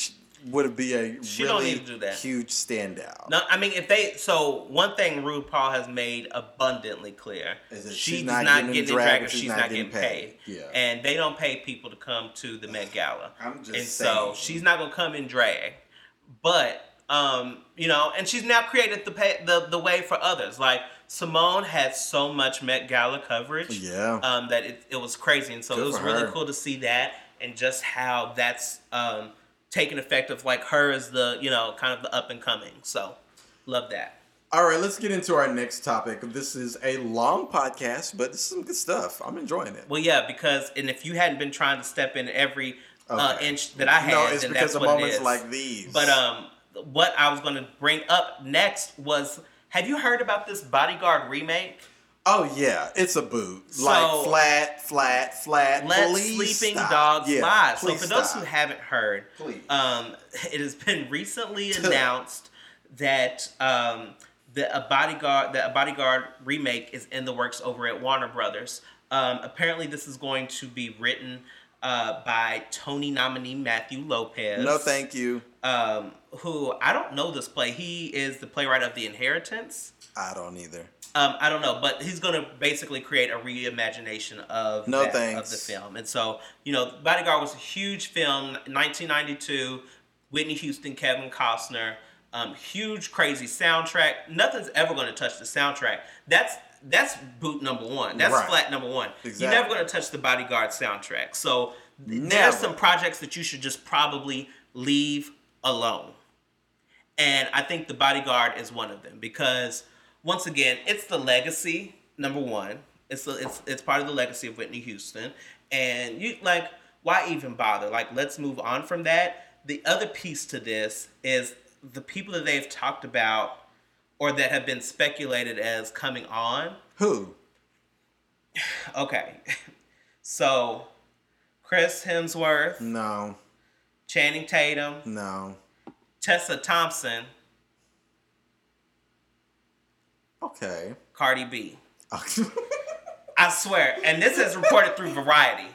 would be a she really don't need to do that. Huge standout. No, I mean if they. So one thing RuPaul has made abundantly clear is that she she's not getting, getting in drag if she's, she's not, not getting paid. paid. Yeah, and they don't pay people to come to the Met Gala. I'm just and saying. so she's not gonna come in drag, but. Um, you know, and she's now created the, pay, the the way for others. Like Simone had so much Met Gala coverage, yeah, um, that it, it was crazy, and so Good it was really her. cool to see that, and just how that's um, taken effect of like her as the you know kind of the up and coming. So love that. All right, let's get into our next topic. This is a long podcast, but this is some good stuff. I'm enjoying it. Well, yeah, because and if you hadn't been trying to step in every okay. uh, inch that I had, no, it's then because that's of what moments it is. like these, but um. What I was going to bring up next was, have you heard about this Bodyguard remake? Oh, yeah. It's a boot. So, like, flat, flat, flat. Let please sleeping stop. dogs yeah, lie. So, for stop. those who haven't heard, um, it has been recently announced that um, the, a bodyguard, the a Bodyguard remake is in the works over at Warner Brothers. Um, apparently, this is going to be written uh, by Tony nominee Matthew Lopez. No, thank you. Um, who I don't know this play. He is the playwright of The Inheritance. I don't either. Um, I don't know, but he's going to basically create a reimagination of, no that, of the film. And so, you know, Bodyguard was a huge film, nineteen ninety-two, Whitney Houston, Kevin Costner, um, huge, crazy soundtrack. Nothing's ever going to touch the soundtrack. That's that's boot number one. That's right. flat number one. Exactly. You're never going to touch the Bodyguard soundtrack. So never. There's some projects that you should just probably leave alone. And I think The Bodyguard is one of them because, once again, it's the legacy, number one. It's the, it's it's part of the legacy of Whitney Houston. And you like, why even bother? Like, let's move on from that. The other piece to this is the people that they've talked about or that have been speculated as coming on. Who? Okay. So, Chris Hemsworth. No. Channing Tatum. No. Tessa Thompson. Okay. Cardi B. I swear. And this is reported through Variety.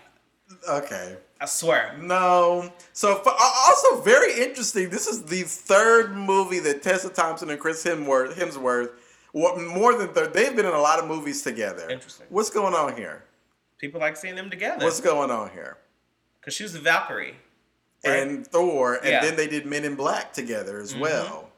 Okay. I swear. No. So, also very interesting, this is the third movie that Tessa Thompson and Chris Hemsworth, Hemsworth more than third, they've been in a lot of movies together. Interesting. What's going on here? People like seeing them together. What's going on here? Because she was a Valkyrie. Right? And Thor. And yeah. Then they did Men in Black together as mm-hmm. well.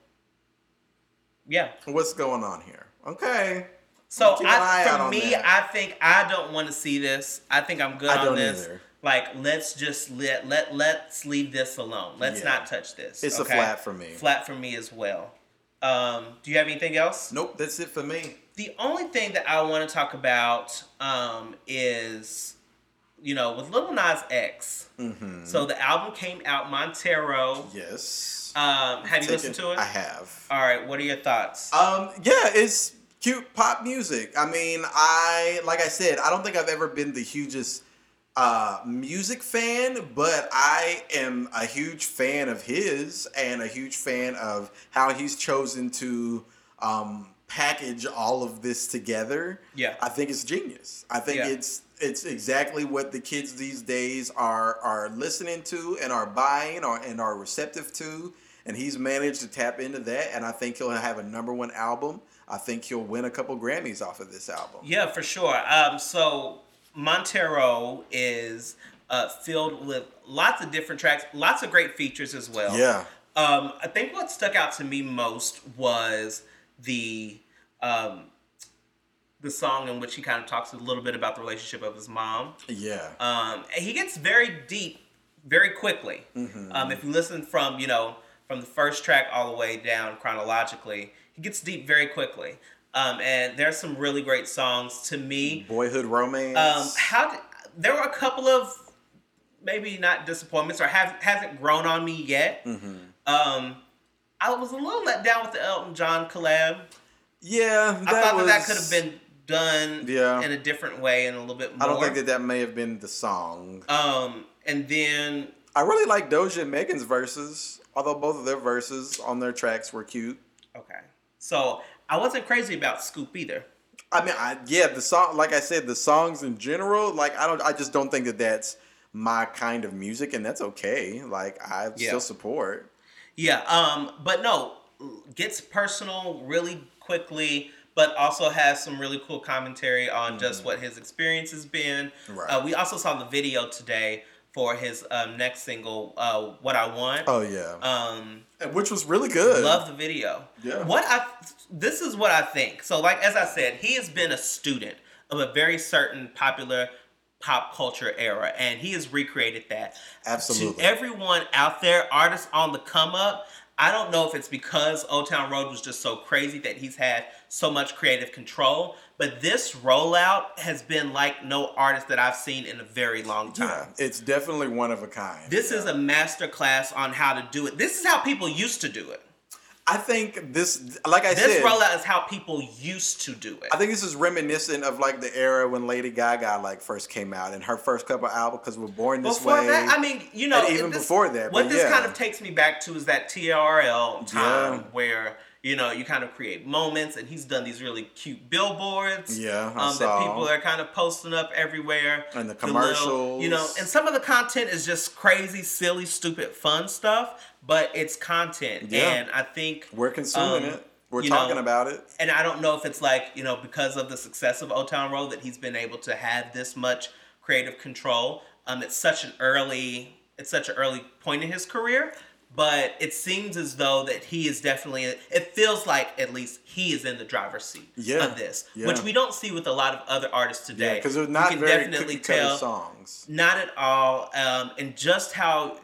Yeah. What's going on here? Okay. So, I, for me, I think I don't want to see this. I think I'm good I on this. Either. Like, let's just let, let, let's leave this alone. Let's yeah. not touch this. It's okay? A flat for me. Flat for me as well. Um, do you have anything else? Nope, that's it for me. The only thing that I want to talk about um, is, you know, with Lil Nas X. Mm-hmm. So the album came out, Montero. Yes. Um, have you listened to it? I have. All right, what are your thoughts? Um, yeah, it's cute pop music. I mean, I, like I said, I don't think I've ever been the hugest uh, music fan, but I am a huge fan of his and a huge fan of how he's chosen to um, package all of this together. Yeah. I think it's genius. I think yeah. it's it's exactly what the kids these days are are listening to and are buying or and are receptive to. And he's managed to tap into that, and I think he'll have a number one album. I think he'll win a couple Grammys off of this album. Yeah, for sure. Um, so Montero is uh, filled with lots of different tracks, lots of great features as well. Yeah. Um, I think what stuck out to me most was the um, the song in which he kind of talks a little bit about the relationship of his mom. Yeah. Um, and he gets very deep very quickly. Mm-hmm. Um, if you listen from, you know, from the first track all the way down chronologically, it gets deep very quickly. Um, and there's some really great songs to me. Boyhood Romance. Um, how did, there were a couple of maybe not disappointments or have, hasn't grown on me yet. Mm-hmm. Um, I was a little let down with the Elton John collab. Yeah. That I thought was... that that could have been done yeah. in a different way and a little bit more. I don't think that that may have been the song. Um, and then... I really like Doja and Megan's verses, although both of their verses on their tracks were cute. Okay. So, I wasn't crazy about Scoop either. I mean, I, yeah, the song, like I said, the songs in general, like, I don't, I just don't think that that's my kind of music, and that's okay. Like, I yeah. still support. Yeah, um, but no, gets personal really quickly, but also has some really cool commentary on mm-hmm. just what his experience has been. Right. Uh, we also saw the video today for his um, next single, uh, What I Want. Oh, yeah. Um, Which was really good. Love the video. Yeah. What I This is what I think. So, like, as I said, he has been a student of a very certain popular pop culture era, and he has recreated that. Absolutely. To everyone out there, artists on the come up, I don't know if it's because Old Town Road was just so crazy that he's had so much creative control, but this rollout has been like no artist that I've seen in a very long time. Yeah, it's definitely one of a kind. This yeah. is a masterclass on how to do it. This is how people used to do it. I think this, like I this said... This rollout is how people used to do it. I think this is reminiscent of, like, the era when Lady Gaga, like, first came out and her first couple albums, because We're Born This before Way. Before that, I mean, you know... even this, before that, What this yeah. kind of takes me back to is that T R L time yeah. where, you know, you kind of create moments, and he's done these really cute billboards. Yeah, I um, saw. That people are kind of posting up everywhere. And the commercials. The little, you know, and some of the content is just crazy, silly, stupid, fun stuff. But it's content, yeah. and I think... We're consuming um, it. We're talking know, about it. And I don't know if it's like, you know, because of the success of Old Town Road that he's been able to have this much creative control. Um, it's such an early... It's such an early point in his career, but it seems as though that he is definitely... It feels like, at least, he is in the driver's seat yeah. of this, yeah. which we don't see with a lot of other artists today. Because yeah, they're not very cookie-cutter songs. Not at all. Um, and just how...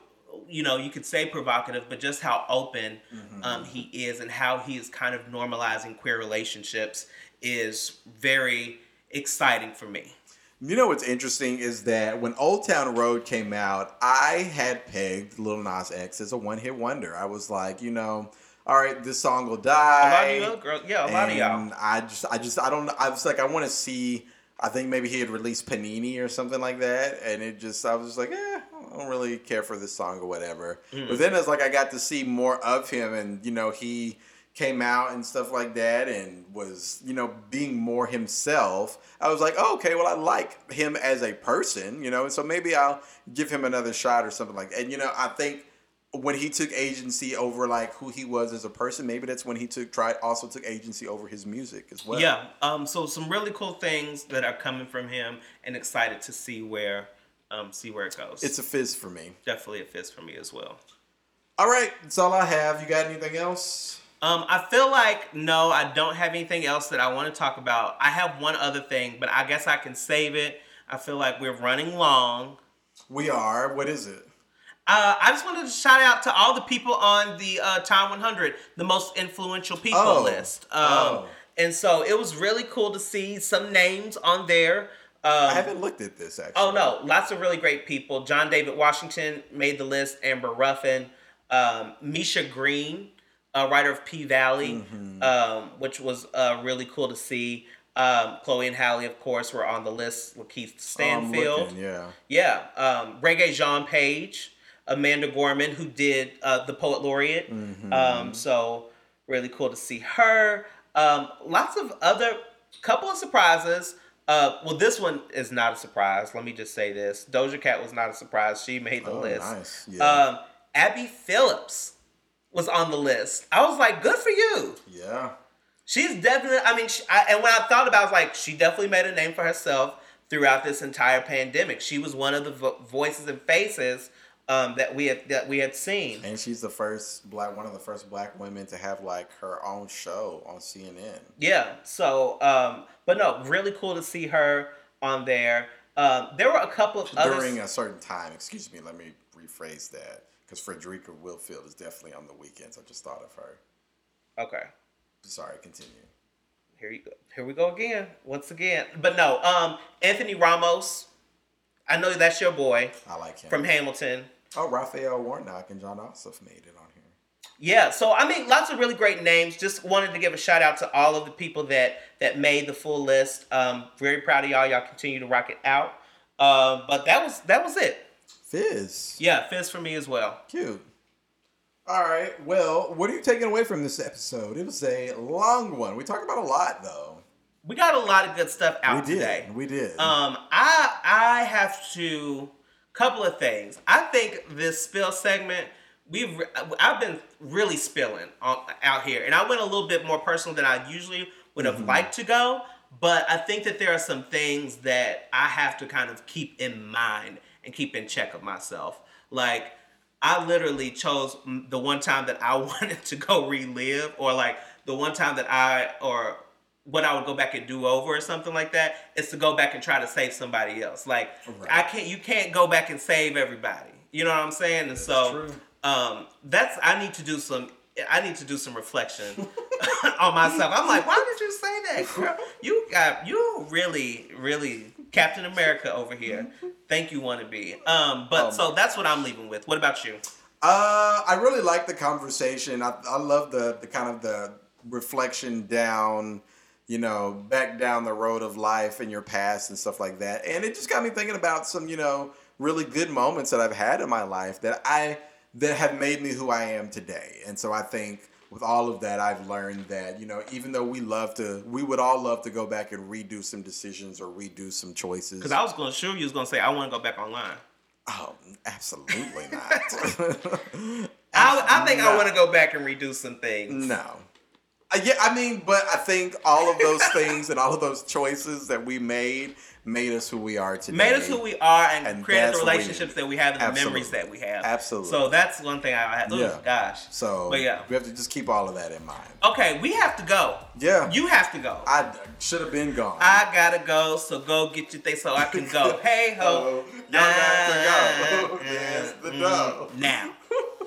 you know, you could say provocative, but just how open mm-hmm. um, he is and how he is kind of normalizing queer relationships is very exciting for me. You know what's interesting is that when Old Town Road came out, I had pegged Lil Nas X as a one-hit wonder. I was like, you know, all right, this song will die. A lot of you girls, yeah, a lot of y'all. I just, I just, I don't. I was like, I want to see. I think maybe he had released Panini or something like that, and it just, I was just like, eh, I don't really care for this song or whatever. Mm. But then it's like I got to see more of him, and you know, he came out and stuff like that and was, you know, being more himself. I was like, oh, okay, well, I like him as a person, you know, and so maybe I'll give him another shot or something like that. And, you know, I think when he took agency over, like, who he was as a person, maybe that's when he took tried also took agency over his music as well. Yeah, um, so some really cool things that are coming from him, and excited to see where, um, see where it goes. It's a fizz for me. Definitely a fizz for me as well. All right, that's all I have. You got anything else? Um, I feel like, no, I don't have anything else that I want to talk about. I have one other thing, but I guess I can save it. I feel like we're running long. We are. What is it? Uh, I just wanted to shout out to all the people on the uh, Time one hundred, the most influential people oh. list. Um, oh. And so it was really cool to see some names on there. Um, I haven't looked at this, actually. Oh, no. Lots of really great people. John David Washington made the list. Amber Ruffin. Um, Misha Green. A writer of P-Valley, mm-hmm. um, which was uh, really cool to see. Um, Chloe and Hallie, of course, were on the list with Keith Stanfield. I'm looking, yeah. Yeah. Um, Reggae Jean Page, Amanda Gorman, who did uh, The Poet Laureate. Mm-hmm. Um, so really cool to see her. Um, lots of other, couple of surprises. Uh, well, this one is not a surprise. Let me just say this. Doja Cat was not a surprise. She made the oh, list. Nice. Yeah. Um, Abby Phillips was on the list. I was like, good for you. Yeah. She's definitely, I mean, she, I, and when I thought about it, I was like, she definitely made a name for herself throughout this entire pandemic. She was one of the vo- voices and faces um, that we had, that we had seen. And she's the first black, one of the first black women to have like her own show on C N N. Yeah. So, um, but no, really cool to see her on there. Um, there were a couple of During others. a certain time, excuse me, let me rephrase that. Because Frederica Wilfield is definitely on the weekends. I just thought of her. Okay. Sorry, continue. Here you go. Here we go again. Once again. But no, um, Anthony Ramos. I know that's your boy. I like him. From Hamilton. Oh, Raphael Warnock and John Ossoff made it on here. Yeah, so I mean, lots of really great names. Just wanted to give a shout out to all of the people that, that made the full list. Um, very proud of y'all. Y'all continue to rock it out. Uh, but that was that was it. Fizz. Yeah, fizz for me as well. Cute. All right. Well, what are you taking away from this episode? It was a long one. We talked about a lot, though. We got a lot of good stuff out we did. today. We did. Um, I I have to couple of things. I think this spill segment we've I've been really spilling on, out here, and I went a little bit more personal than I usually would have mm-hmm. liked to go. But I think that there are some things that I have to kind of keep in mind and keep in check of myself. Like, I literally chose the one time that I wanted to go relive, or like the one time that I, or what I would go back and do over or something like that, is to go back and try to save somebody else. Like, right. I can't, you can't go back and save everybody. You know what I'm saying? And that's so, true. um, that's, I need to do some, I need to do some reflection on myself. I'm like, why did you say that, girl? You got, you really, really Captain America over here. Thank you, wannabe. Um, but oh so that's what I'm leaving with. What about you? Uh, I really like the conversation. I, I love the, the kind of the reflection down, you know, back down the road of life and your past and stuff like that. And it just got me thinking about some, you know, really good moments that I've had in my life that I that have made me who I am today. And so I think with all of that, I've learned that, you know, even though we love to, we would all love to go back and redo some decisions or redo some choices. Because I was going to sure you was going to say, I want to go back online. Oh, absolutely not. absolutely I, I think not. I want to go back and redo some things. No. Uh, yeah, I mean, but I think all of those things and all of those choices that we made made us who we are today. Made us who we are and, and created the relationships we, that we have and absolutely. the memories that we have. Absolutely. So that's one thing I had. Oh, yeah. gosh. So but yeah. we have to just keep all of that in mind. Okay, we have to go. Yeah. You have to go. I should have been gone. I gotta go, so go get your thing so I can go. Hey ho. You gotta go. Yes, the no. now.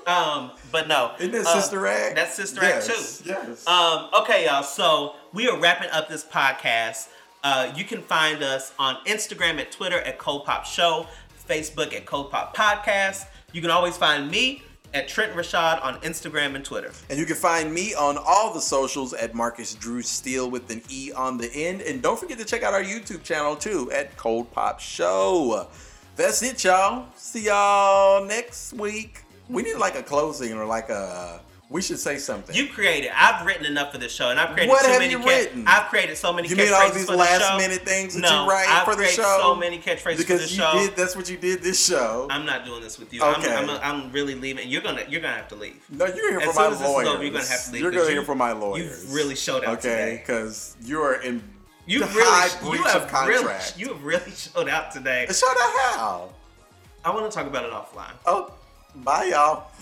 Um, but no. Isn't that Sister uh, Act? That's Sister yes. Act too. Yes. Um, okay, y'all. So we are wrapping up this podcast. Uh, you can find us on Instagram, at Twitter at Cold Pop Show, Facebook at Cold Pop Podcast. You can always find me at Trenton Rashad on Instagram and Twitter. And you can find me on all the socials at Marcus Drew Steele with an E on the end. And don't forget to check out our YouTube channel too at Cold Pop Show. That's it, y'all. See y'all next week. We need like a closing or like a... We should say something. You created. I've written enough for this show, and I've created what too many. What have you ca- written? I've created so many. You mean all these last minute things that no, you write I've for the show? No, so many catchphrases because for this you show. Did, that's what you did this show. I'm not doing this with you. Okay. I'm, I'm, I'm really leaving. You're gonna, you're gonna have to leave. No, you're here for my lawyers. As soon as this is over, you're gonna have to leave. You're gonna hear from my lawyers. You really showed out okay, today. Okay, because you're in. You really, you have really, you have really showed out today. Showed out how? I want to talk about it offline. Oh, bye, y'all.